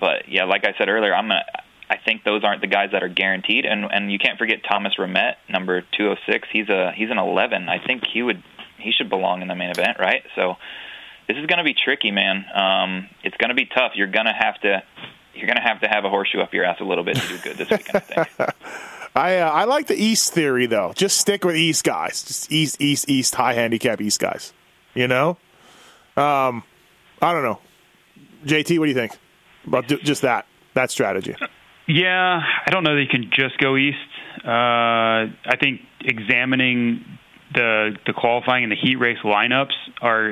But yeah, like I said earlier, I think those aren't the guys that are guaranteed. And you can't forget Thomas Ramette, number 206. He's an 11. I think he should belong in the main event, right? So this is going to be tricky, man. It's going to be tough. You're going to have to have a horseshoe up your ass a little bit to do good this weekend, I think. I like the East theory, though. Just stick with East guys. Just East, high handicap East guys. You know? I don't know. JT, what do you think about just that strategy? Yeah, I don't know that you can just go East. I think examining the qualifying and the heat race lineups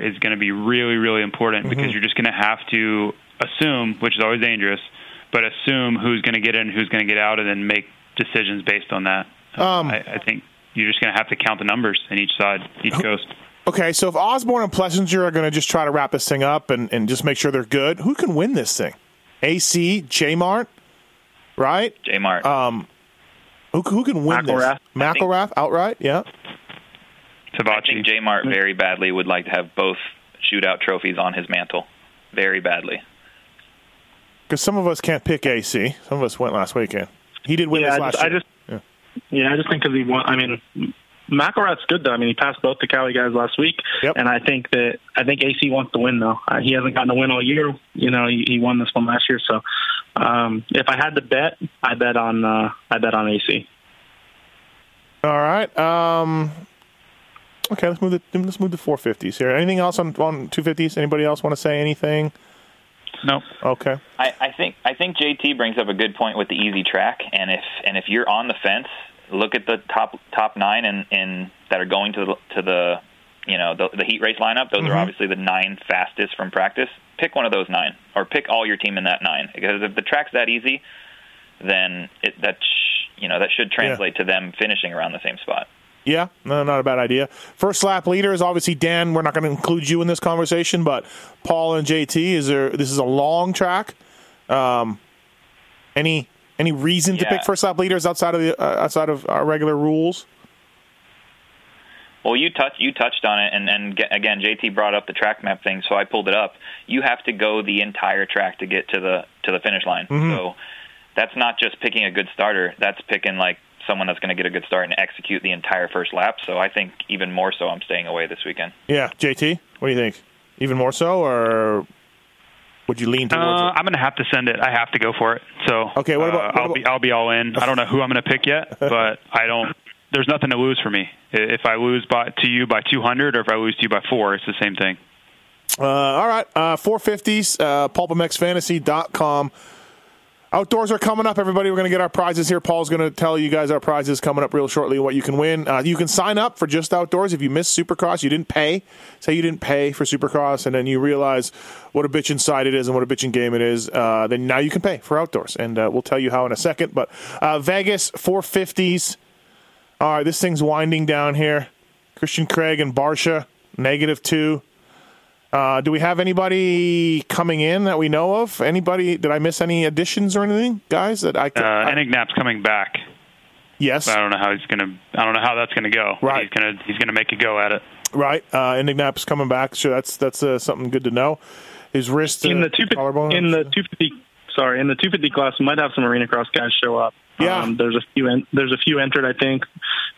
is going to be really, really important because you're just going to have to assume, which is always dangerous, but assume who's going to get in, who's going to get out, and then make decisions based on that. I think you're just going to have to count the numbers in each side, each coast. Okay, so if Osborne and Plessinger are going to just try to wrap this thing up and just make sure they're good, who can win this thing? AC, J Mart, right? J Mart. Who can win McElrath. This? McElrath outright, yeah. Savachi. I think J Mart very badly would like to have both shootout trophies on his mantle. Very badly. Because some of us can't pick AC. Some of us went last weekend. He did win this last year. I just think because he won. I mean, McElrath's good though. I mean, he passed both the Cali guys last week, and I think AC wants to win though. He hasn't gotten a win all year. You know, he won this one last year. So if I had to bet, I bet on AC. All right. Okay, let's move to 450s here. Anything else on 250s? Anybody else want to say anything? No. Okay. I think JT brings up a good point with the easy track, and if you're on the fence, look at the top nine and that are going to the you know the heat race lineup. Those are obviously the nine fastest from practice. Pick one of those nine, or pick all your team in that nine, because if the track's that easy, then that should translate to them finishing around the same spot. Yeah, no, not a bad idea. First lap leader is obviously Dan. We're not going to include you in this conversation, but Paul and JT, this is a long track. Any reason to pick first lap leaders outside of our regular rules? Well, you touched on it, and again, JT brought up the track map thing, so I pulled it up. You have to go the entire track to get to the finish line. So that's not just picking a good starter. That's picking someone that's going to get a good start and execute the entire first lap. So I think even more so I'm staying away this weekend. Yeah. JT, what do you think? Even more so, or would you lean towards it? I'm going to have to send it. I have to go for it. So okay, I'll be all in. I don't know who I'm going to pick yet, but there's nothing to lose for me. If I lose to you by 200 or if I lose to you by 4, it's the same thing. All right. 450s, pulpmxfantasy.com. Outdoors are coming up, everybody. We're going to get our prizes here. Paul's going to tell you guys our prizes coming up real shortly, what you can win. You can sign up for Just Outdoors. If you missed Supercross, you didn't pay. Say you didn't pay for Supercross, and then you realize what a bitchin' side it is and what a bitchin' game it is, then now you can pay for Outdoors. And we'll tell you how in a second. But Vegas, 450s. All right, this thing's winding down here. Christian Craig and Barsha, -2. Do we have anybody coming in that we know of? Anybody? Did I miss any additions or anything, guys? That I could, Enignap's coming back. Yes. I don't know how I don't know how that's gonna go. Right. He's gonna make a go at it. Right. Enignap's coming back. Sure. That's something good to know. His wrist in the 250 class, we might have some arena cross guys show up. Yeah. There's a few entered, I think.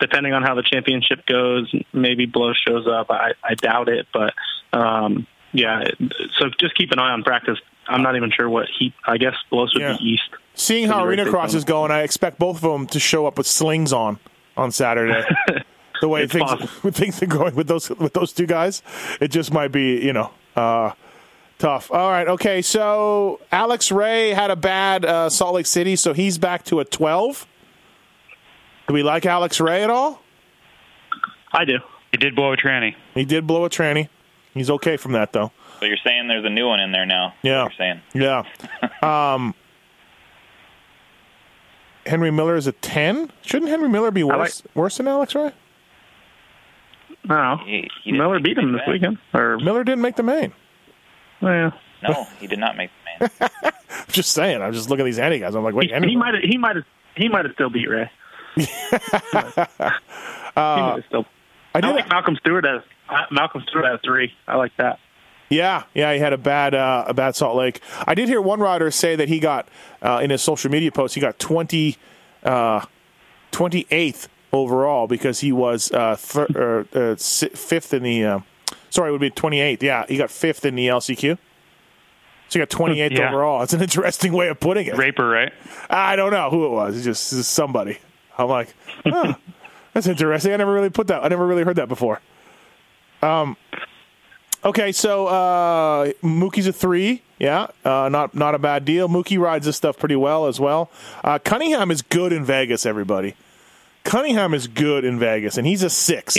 Depending on how the championship goes, maybe Blow shows up. I doubt it, but so just keep an eye on practice. I'm not even sure what I guess Blows would be east. Seeing how arena cross is going, I expect both of them to show up with slings on Saturday. The way things are going with those two guys, it just might be tough. All right, okay. So Alex Ray had a bad Salt Lake City, so he's back to a 12. Do we like Alex Ray at all? I do. He did blow a tranny. He's okay from that, though. So you're saying there's a new one in there now. Yeah. Yeah. Henry Miller is a 10. Shouldn't Henry Miller be worse than Alex Ray? No. Miller beat him this weekend. Or Miller didn't make the main. Yeah. No, he did not make the main. I'm just saying. I'm just looking at these Henny guys. I'm like, wait, Henry. He might have still beat Ray. I like Malcolm Stewart has 3. I like that. Yeah, he had a bad Salt Lake. I did hear one rider say that he got in his social media post, he got 28th overall because he was fifth in the. Sorry, it would be 28th. Yeah, he got 5th in the LCQ. So you got 28th overall. That's an interesting way of putting it. Raper, right? I don't know who it was. It's just somebody. I'm like, oh, that's interesting. I never really heard that before. Okay, so Mookie's a 3. Yeah, not a bad deal. Mookie rides this stuff pretty well as well. Cunningham is good in Vegas, everybody. And he's a 6.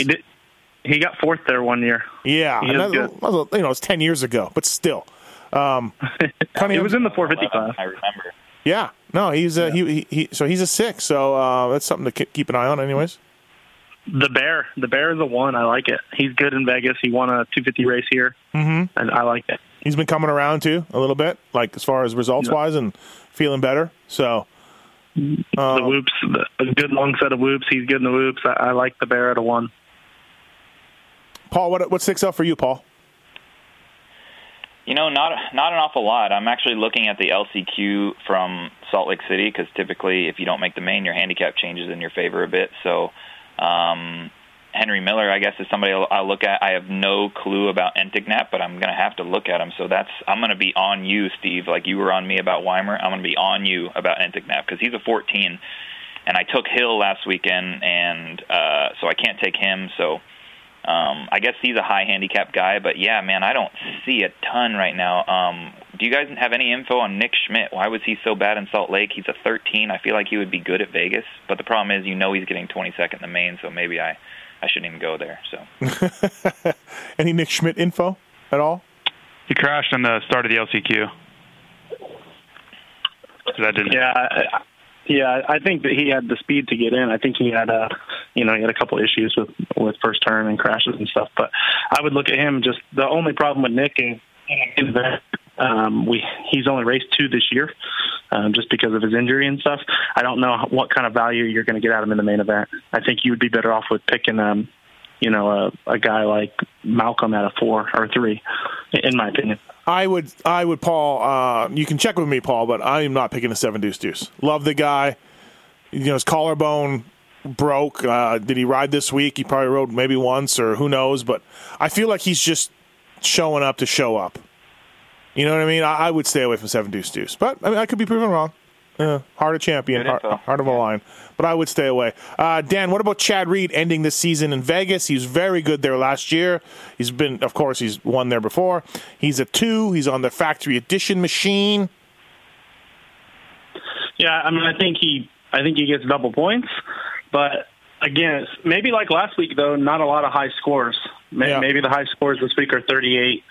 He got 4th there one year. Yeah, it's 10 years ago, but still. He was in the 450 class. I remember. Yeah, no, so he's a 6. So that's something to keep an eye on, anyways. The bear is a 1. I like it. He's good in Vegas. He won a 250 race here, and I like it. He's been coming around too a little bit, like as far as results wise, and feeling better. So the whoops, a good long set of whoops. He's good in the whoops. I like the bear at a 1. Paul, what sticks out for you, Paul? You know, not an awful lot. I'm actually looking at the LCQ from Salt Lake City because typically if you don't make the main, your handicap changes in your favor a bit. So Henry Miller, I guess, is somebody I'll look at. I have no clue about Entignat, but I'm going to have to look at him. So I'm going to be on you, Steve, like you were on me about Weimer. I'm going to be on you about Entignat because he's a 14, and I took Hill last weekend, and so I can't take him. So I guess he's a high handicap guy, but, yeah, man, I don't see a ton right now. Do you guys have any info on Nick Schmidt? Why was he so bad in Salt Lake? He's a 13. I feel like he would be good at Vegas, but the problem is he's getting 22nd in the main, so maybe I shouldn't even go there. So, any Nick Schmidt info at all? He crashed in the start of the LCQ. So that didn't. Yeah. I think that he had the speed to get in. I think he had a couple issues with first turn and crashes and stuff. But I would look at him. Just the only problem with Nick is that he's only raced 2 this year, just because of his injury and stuff. I don't know what kind of value you're going to get out of him in the main event. I think you would be better off with picking, a guy like Malcolm at a 4 or 3, in my opinion. I would, Paul. You can check with me, Paul, but I am not picking a 7 deuce. Love the guy. His collarbone broke. Did he ride this week? He probably rode maybe once, or who knows. But I feel like he's just showing up to show up. You know what I mean? I would stay away from 7 deuce. But I mean, I could be proven wrong. Heart of champion, heart of a lion. But I would stay away. Dan, what about Chad Reed ending this season in Vegas? He was very good there last year. He's been, of course, he's won there before. He's a 2. He's on the factory edition machine. Yeah, I mean, I think he gets double points. But again, maybe like last week though, not a lot of high scores. Maybe the high scores this week are 38,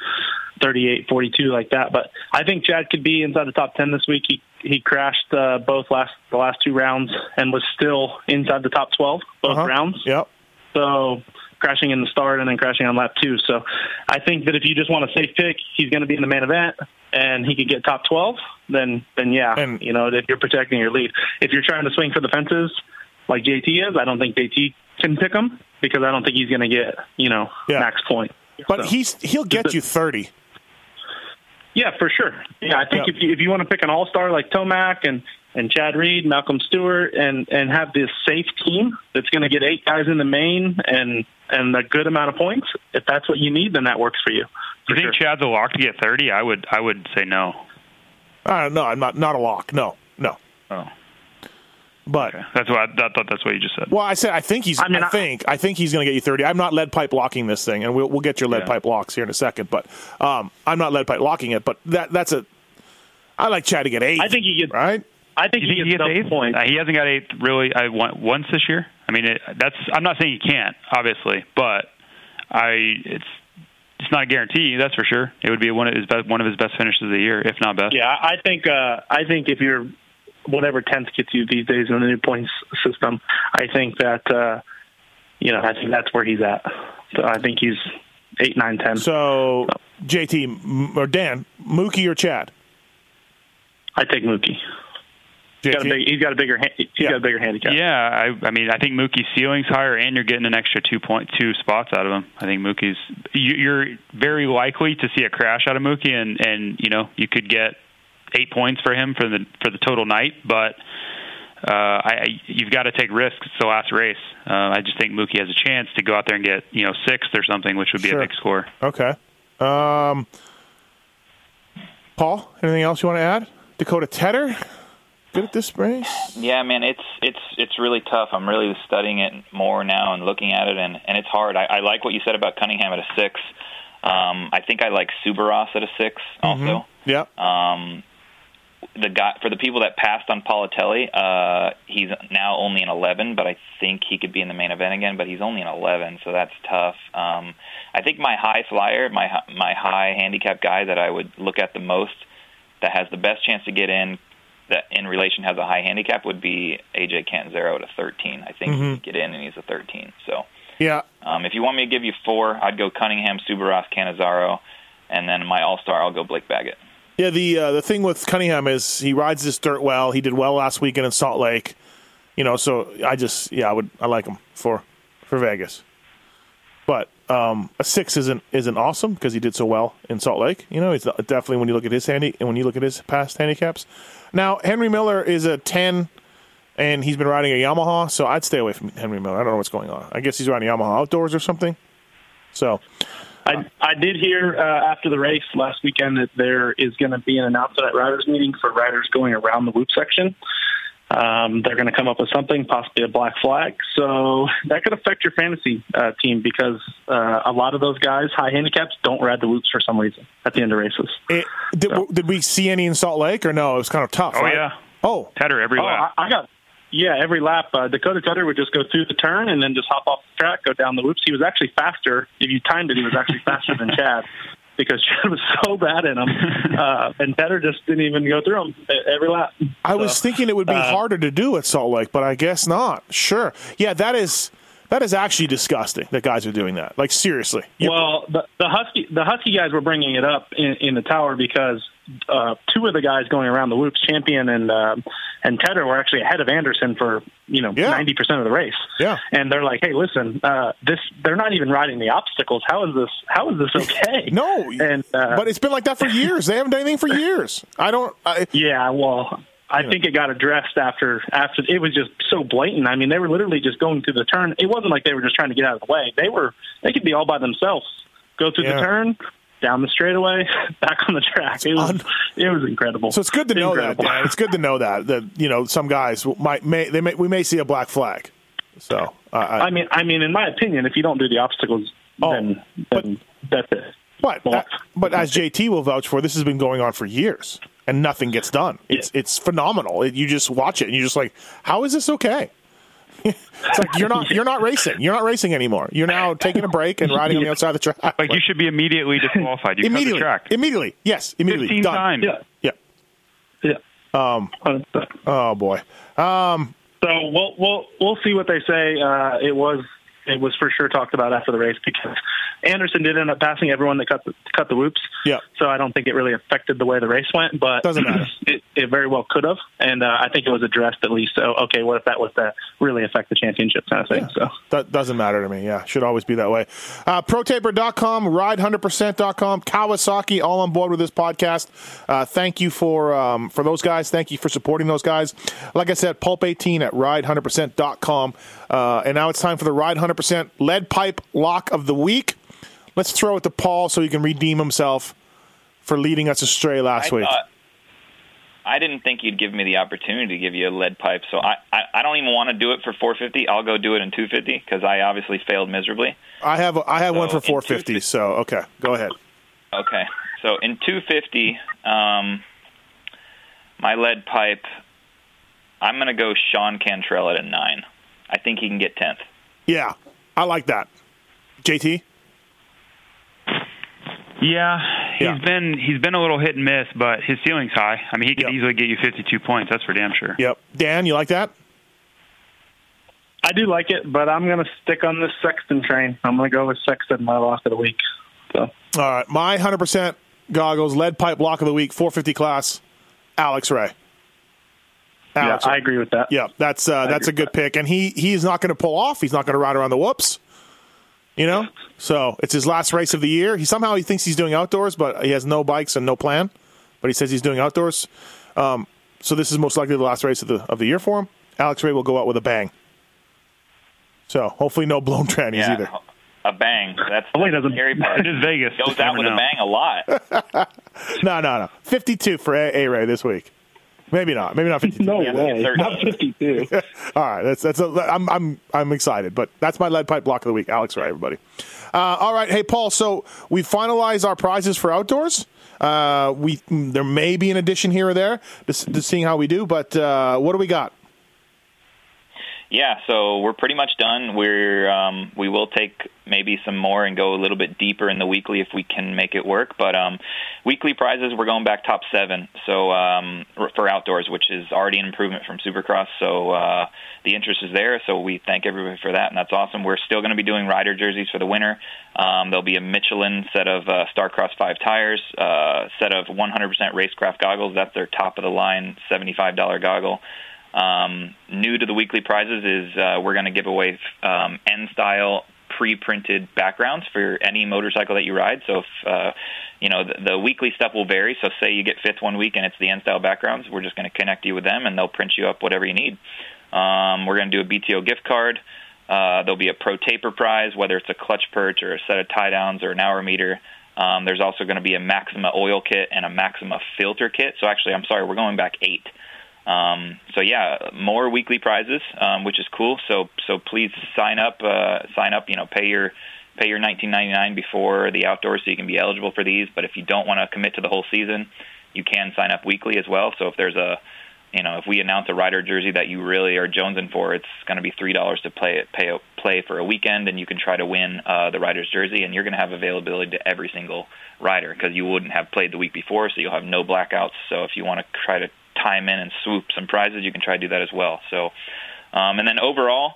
42, like that. But I think Chad could be inside the top 10 this week. He crashed both the last 2 rounds and was still inside the top 12 both rounds. Yep. So crashing in the start and then crashing on lap 2. So I think that if you just want a safe pick, he's going to be in the main event and he could get top 12. Then yeah, and, if you're protecting your lead, if you're trying to swing for the fences like JT is, I don't think JT can pick him because I don't think he's going to get max point. But so he'll get you 30. Yeah, for sure. Yeah, I think if you want to pick an all-star like Tomac and Chad Reed, Malcolm Stewart, and have this safe team that's going to get 8 guys in the main and a good amount of points, if that's what you need, then that works for you. Do you think Chad's a lock to get 30? I would say no. No, I'm not a lock. No. Oh. But okay. That's what I thought. That's what you just said. Well, I said I think he's going to get you 30. I'm not lead pipe locking this thing, and we'll get your lead pipe locks here in a second. But I'm not lead pipe locking it. But I like Chad to get 8. I think he gets right. I think he gets 8 points. He hasn't got 8 really. Once this year. I mean, I'm not saying he can't, obviously, but it's not a guarantee, that's for sure. It would be one of his best finishes of the year, if not best. Yeah, I think if you're whatever 10th gets you these days in the new points system, I think that, I think that's where he's at. So I think he's 8, 9, 10. So, JT or Dan, Mookie or Chad? I take Mookie. He's got a bigger handicap. Yeah, I mean, I think Mookie's ceiling's higher, and you're getting an extra 2 spots out of him. I think Mookie's you're very likely to see a crash out of Mookie, and you could get 8 points for him for the total night, but you've got to take risks. It's the last race. I just think Mookie has a chance to go out there and get 6th or something, which would be a big score. Okay. Paul, anything else you want to add? Dakota Tedder, good at this race. Yeah, man, it's really tough. I'm really studying it more now and looking at it, and it's hard. I like what you said about Cunningham at a 6. I think I like Subaros at a 6 also. Mm-hmm. Yeah. The guy, for the people that passed on Politelli, he's now only an 11, but I think he could be in the main event again. But he's only an 11, so that's tough. I think my high flyer, my high handicap guy that I would look at the most, that has the best chance to get in, that in relation has a high handicap, would be AJ Cantzero at a 13. I think he could get in, and he's a 13. So yeah. If you want me to give you 4, I'd go Cunningham, Subaroff, Canizaro, and then my all-star, I'll go Blake Baggett. Yeah, the thing with Cunningham is he rides this dirt well. He did well last weekend in Salt Lake, so I like him for Vegas. But a 6 isn't awesome because he did so well in Salt Lake. It's definitely, when you look at his past handicaps. Now Henry Miller is a 10 and he's been riding a Yamaha, so I'd stay away from Henry Miller. I don't know what's going on. I guess he's riding Yamaha Outdoors or something. So I did hear after the race last weekend that there is going to be an announcement at riders meeting for riders going around the loop section. They're going to come up with something, possibly a black flag. So that could affect your fantasy team because a lot of those guys, high handicaps, don't ride the loops for some reason at the end of races. Did we see any in Salt Lake or no? It was kind of tough. Oh, right? Yeah. Oh. Tedder every lap. Every lap. Dakota Tedder would just go through the turn and then just hop off the track, go down the loops. He was actually faster. If you timed it, he was actually faster than Chad. Because Chad was so bad in them, and Tedder just didn't even go through them every lap. I was thinking it would be harder to do at Salt Lake, but I guess not. Sure. Yeah, that is actually disgusting that guys are doing that. Like, seriously. Well, the Husky guys were bringing it up in the tower because two of the guys going around the loops, Champion and Tedder, were actually ahead of Anderson for 90% of the race. Yeah. And they're like, hey, listen, they're not even riding the obstacles. How is this okay? No. And but it's been like that for years. They haven't done anything for years. I think it got addressed after it was just so blatant. I mean, they were literally just going through the turn. It wasn't like they were just trying to get out of the way. They could be all by themselves. Go through the turn, down the straightaway, back on the track. It was incredible. So it's good to know that. Dan. It's good to know that some guys we may see a black flag. So I mean, in my opinion, if you don't do the obstacles, then that's it. But as JT will vouch for, this has been going on for years and nothing gets done. It's phenomenal. You just watch it and you're just like, how is this okay? It's like you're not racing. You're not racing anymore. You're now taking a break and riding on the outside of the track. Like you should be immediately disqualified. You cut the track. Immediately. Yes. Immediately. 15 times. Yeah. Oh boy. So we'll see what they say. It was for sure talked about after the race because Anderson did end up passing everyone that cut the whoops. Yeah. So I don't think it really affected the way the race went, but doesn't matter. It very well could have, and I think it was addressed at least. So okay, what if that was to really affect the championship kind of thing? Yeah. So that doesn't matter to me. Yeah, should always be that way. ProTaper.com, Ride100percent.com, Kawasaki, all on board with this podcast. Thank you for those guys. Thank you for supporting those guys. Like I said, Pulp18 at Ride100percent.com, and now it's time for the Ride 100% lead pipe lock of the week. Let's throw it to Paul so he can redeem himself for leading us astray last week. I didn't think you'd give me the opportunity to give you a lead pipe, so I don't even want to do it for 450. I'll go do it in 250 because I obviously failed miserably. I have one for 450, so okay, go ahead. Okay, so in 250, my lead pipe, I'm going to go Sean Cantrell at a 9. I think he can get 10th. Yeah, I like that. JT? Yeah, he's been a little hit and miss, but his ceiling's high. I mean, he could easily get you 52 points. That's for damn sure. Yep. Dan, you like that? I do like it, but I'm going to stick on this Sexton train. I'm going to go with Sexton my lock of the week. So. All right, my 100% goggles lead pipe lock of the week 450 class, Alex Ray. Alex Ray. I agree with that. Yeah, that's a good pick, and he's not going to pull off. He's not going to ride around the whoops. So it's his last race of the year. He thinks he's doing outdoors, but he has no bikes and no plan. But he says he's doing outdoors. So this is most likely the last race of the year for him. Alex Ray will go out with a bang. So hopefully no blown trannies either. A bang. That's the scary part. It's Vegas. Goes out with a bang a lot. No. 52 for A-Ray this week. Maybe not 52. No way. Not 52. All right, I'm excited, but that's my lead pipe block of the week. Alex Ray, everybody. All right, hey Paul. So we finalized our prizes for outdoors. There may be an addition here or there, just seeing how we do. But what do we got? Yeah, so we're pretty much done. We will take maybe some more and go a little bit deeper in the weekly if we can make it work. But weekly prizes, we're going back top 7. So for outdoors, which is already an improvement from Supercross. So the interest is there. So we thank everybody for that, and that's awesome. We're still going to be doing rider jerseys for the winter. There'll be a Michelin set of Starcross 5 tires, set of 100% Racecraft goggles. That's their top of the line $75 goggle. New to the weekly prizes is we're going to give away N-style pre-printed backgrounds for any motorcycle that you ride. So if the weekly stuff will vary. So say you get fifth one week and it's the N-style backgrounds, we're just going to connect you with them and they'll print you up whatever you need. We're going to do a BTO gift card. There'll be a Pro Taper prize, whether it's a clutch perch or a set of tie-downs or an hour meter. There's also going to be a Maxima oil kit and a Maxima filter kit. So actually, I'm sorry, we're going back 8. So yeah, more weekly prizes, which is cool. So please sign up, pay your $19.99 before the outdoors so you can be eligible for these. But if you don't want to commit to the whole season, you can sign up weekly as well. So if there's if we announce a rider jersey that you really are jonesing for, it's going to be $3 to play for a weekend, and you can try to win the rider's jersey, and you're going to have availability to every single rider because you wouldn't have played the week before, so you'll have no blackouts. So if you want to try to time in and swoop some prizes, you can try to do that as well. So, and then overall,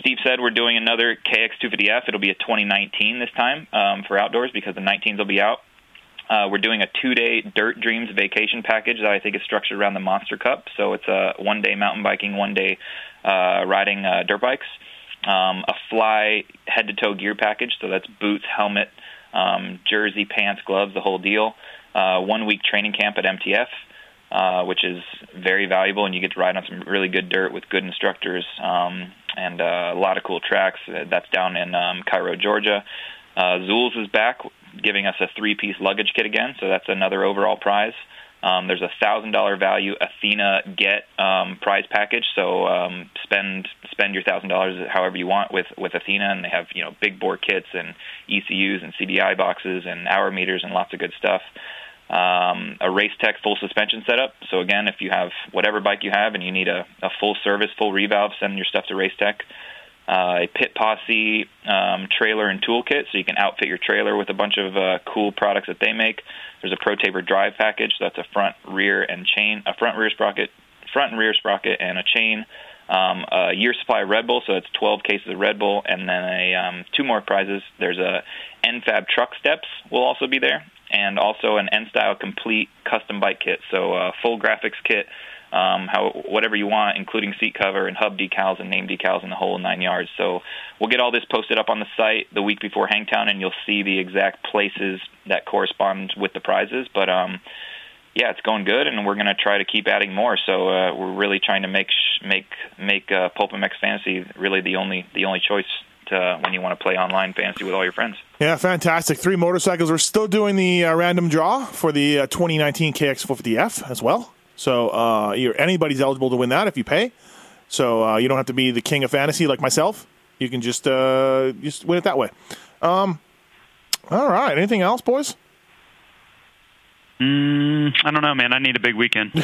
Steve said we're doing another KX250F. It'll be a 2019 this time for outdoors because the 19s will be out. We're doing a 2-day Dirt Dreams vacation package that I think is structured around the Monster Cup. So it's a 1-day mountain biking, 1-day riding dirt bikes, a fly head-to-toe gear package. So that's boots, helmet, jersey, pants, gloves, the whole deal. 1-week training camp at MTF, which is very valuable, and you get to ride on some really good dirt with good instructors and a lot of cool tracks. That's down in Cairo, Georgia. Zul's is back, giving us a 3-piece luggage kit again, so that's another overall prize. There's a $1,000 value Athena Get prize package, so spend your $1,000 however you want with Athena, and they have big bore kits and ECUs and CDI boxes and hour meters and lots of good stuff. A Racetech full suspension setup, so again, if you have whatever bike you have and you need a full service, full revalve, send your stuff to Racetech. A Pit Posse trailer and toolkit, so you can outfit your trailer with a bunch of cool products that they make. There's a Pro Taper drive package, so that's a front and rear sprocket, and a chain. A year supply of Red Bull, so it's 12 cases of Red Bull, and then 2 more prizes. There's a NFAB truck steps will also be there, and also an N-Style complete custom bike kit, so a full graphics kit. Whatever you want, including seat cover and hub decals and name decals and the whole 9 yards. So we'll get all this posted up on the site the week before Hangtown, and you'll see the exact places that correspond with the prizes. But, yeah, it's going good, and we're going to try to keep adding more. So we're really trying to make Pulp MX Fantasy really the only choice when you want to play online fantasy with all your friends. Yeah, fantastic. 3 motorcycles. We're still doing the random draw for the 2019 KX450F as well. So anybody's eligible to win that if you pay. So you don't have to be the king of fantasy like myself. You can just win it that way. All right. Anything else, boys? I don't know, man. I need a big weekend.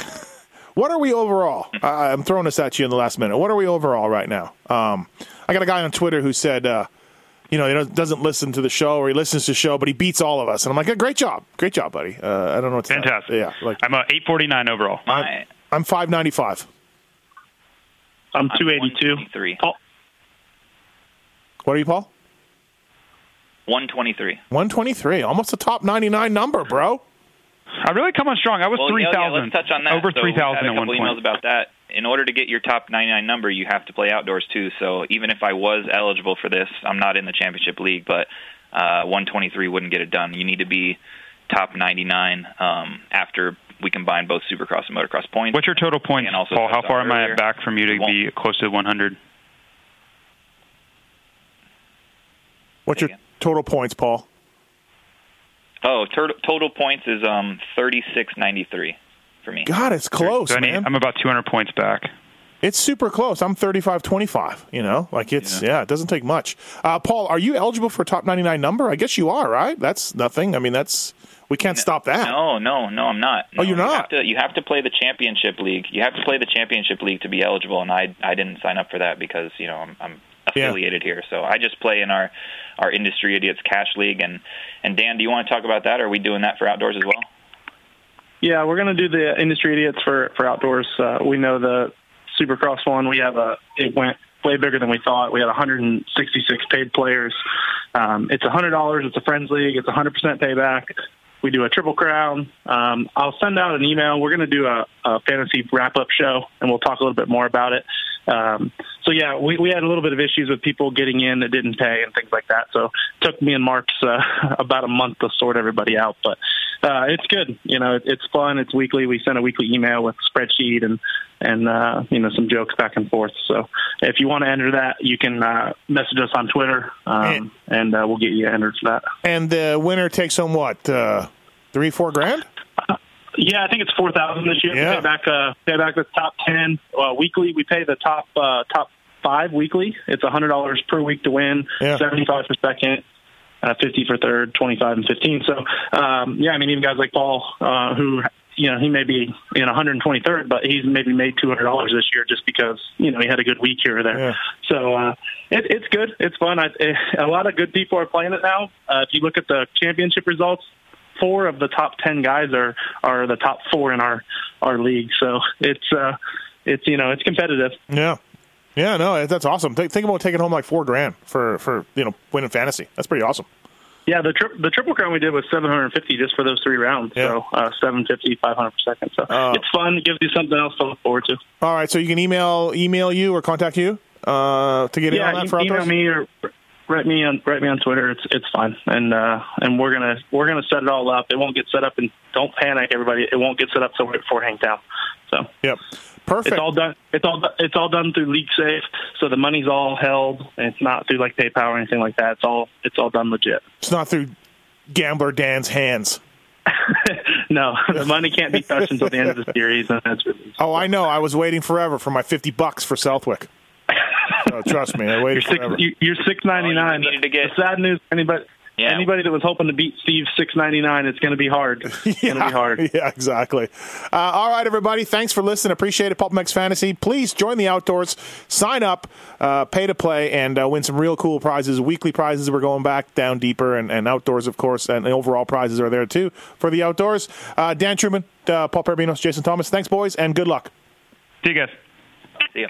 What are we overall? I'm throwing this at you in the last minute. What are we overall right now? I got a guy on Twitter who said, he doesn't listen to the show, or he listens to the show, but he beats all of us. And I'm like, hey, great job, buddy. I don't know what's fantastic. That. Yeah, I'm 849 overall. I'm 595. I'm 282. Paul. What are you, Paul? 123. Almost a top 99 number, bro. I really come on strong. I was 3,000. Yeah, let's touch on that. Over 3,000 at one point. Emails about that. In order to get your top 99 number, you have to play outdoors, too. So even if I was eligible for this, I'm not in the championship league, but 123 wouldn't get it done. You need to be top 99 after we combine both Supercross and Motocross points. What's your total points, Paul? How far am I back from you to be close to 100? What's your total points, Paul? Oh, total points is 3693. For me. God, it's close, man. I'm about 200 points back. It's super close. I'm 35-25, it doesn't take much. Paul, are you eligible for a top 99 number? I guess you are, right? That's nothing. I mean, we can't stop that. No, I'm not. No, oh, you're not? You have to play the championship league. You have to play the championship league to be eligible, and I didn't sign up for that because, I'm affiliated here. So I just play in our Industry Idiots Cash League. And Dan, do you want to talk about that? Are we doing that for outdoors as well? Yeah, we're going to do the Industry Idiots for outdoors. We know the Supercross one. It went way bigger than we thought. We had 166 paid players. It's $100. It's a friends league. It's 100% payback. We do a triple crown. I'll send out an email. We're going to do a fantasy wrap-up show, and we'll talk a little bit more about it. We had a little bit of issues with people getting in that didn't pay and things like that. So it took me and Mark's about a month to sort everybody out. But It's good. You know, it's fun. It's weekly. We send a weekly email with a spreadsheet and you know, some jokes back and forth. So if you want to enter that, you can message us on Twitter, and we'll get you entered for that. And the winner takes home what, $3,000-$4,000? Yeah, I think it's $4,000 this year. Yeah. Pay back the top 10 weekly. We pay the top 5 weekly. It's $100 per week to win, $75 for second, $50 for third, $25 and $15. So, I mean, even guys like Paul, who, you know, he may be in 123rd, but he's maybe made $200 this year just because, you know, he had a good week here or there. Yeah. So it's good. It's fun. A lot of good people are playing it now. If you look at the championship results, 4 of the top 10 guys are the top 4 in our league. So it's you know, it's competitive. Yeah. Yeah, no, that's awesome. Think about taking home like $4,000 for you know, winning fantasy. That's pretty awesome. Yeah, the triple crown we did was $750 just for those 3 rounds. Yeah. So $750, $500 per second. So it's fun. It gives you something else to look forward to. All right, so you can email you or contact you to get in on that. Yeah, email me or write me on Twitter. It's fine, and we're gonna set it all up. It won't get set up, and don't panic, everybody. It won't get set up till right before Hangtown. So yep. Perfect. It's all done. It's all done through LeagueSafe, so the money's all held, and it's not through like PayPal or anything like that. It's all done legit. It's not through Gambler Dan's hands. No, the money can't be touched until the end of the series, and that's released. Oh, I know. I was waiting forever for my $50 for Southwick. Oh, trust me, I waited forever. You're $6.99. The sad news, anybody. Yeah. Anybody that was hoping to beat Steve $6.99, it's going to be hard. Yeah, exactly. All right, everybody. Thanks for listening. Appreciate it. PulpMex Fantasy. Please join the outdoors. Sign up. Pay to play and win some real cool prizes. Weekly prizes. We're going back down deeper and outdoors, of course. And the overall prizes are there, too, for the outdoors. Dan Truman, Paul Parabinos, Jason Thomas. Thanks, boys, and good luck. See you guys. See ya.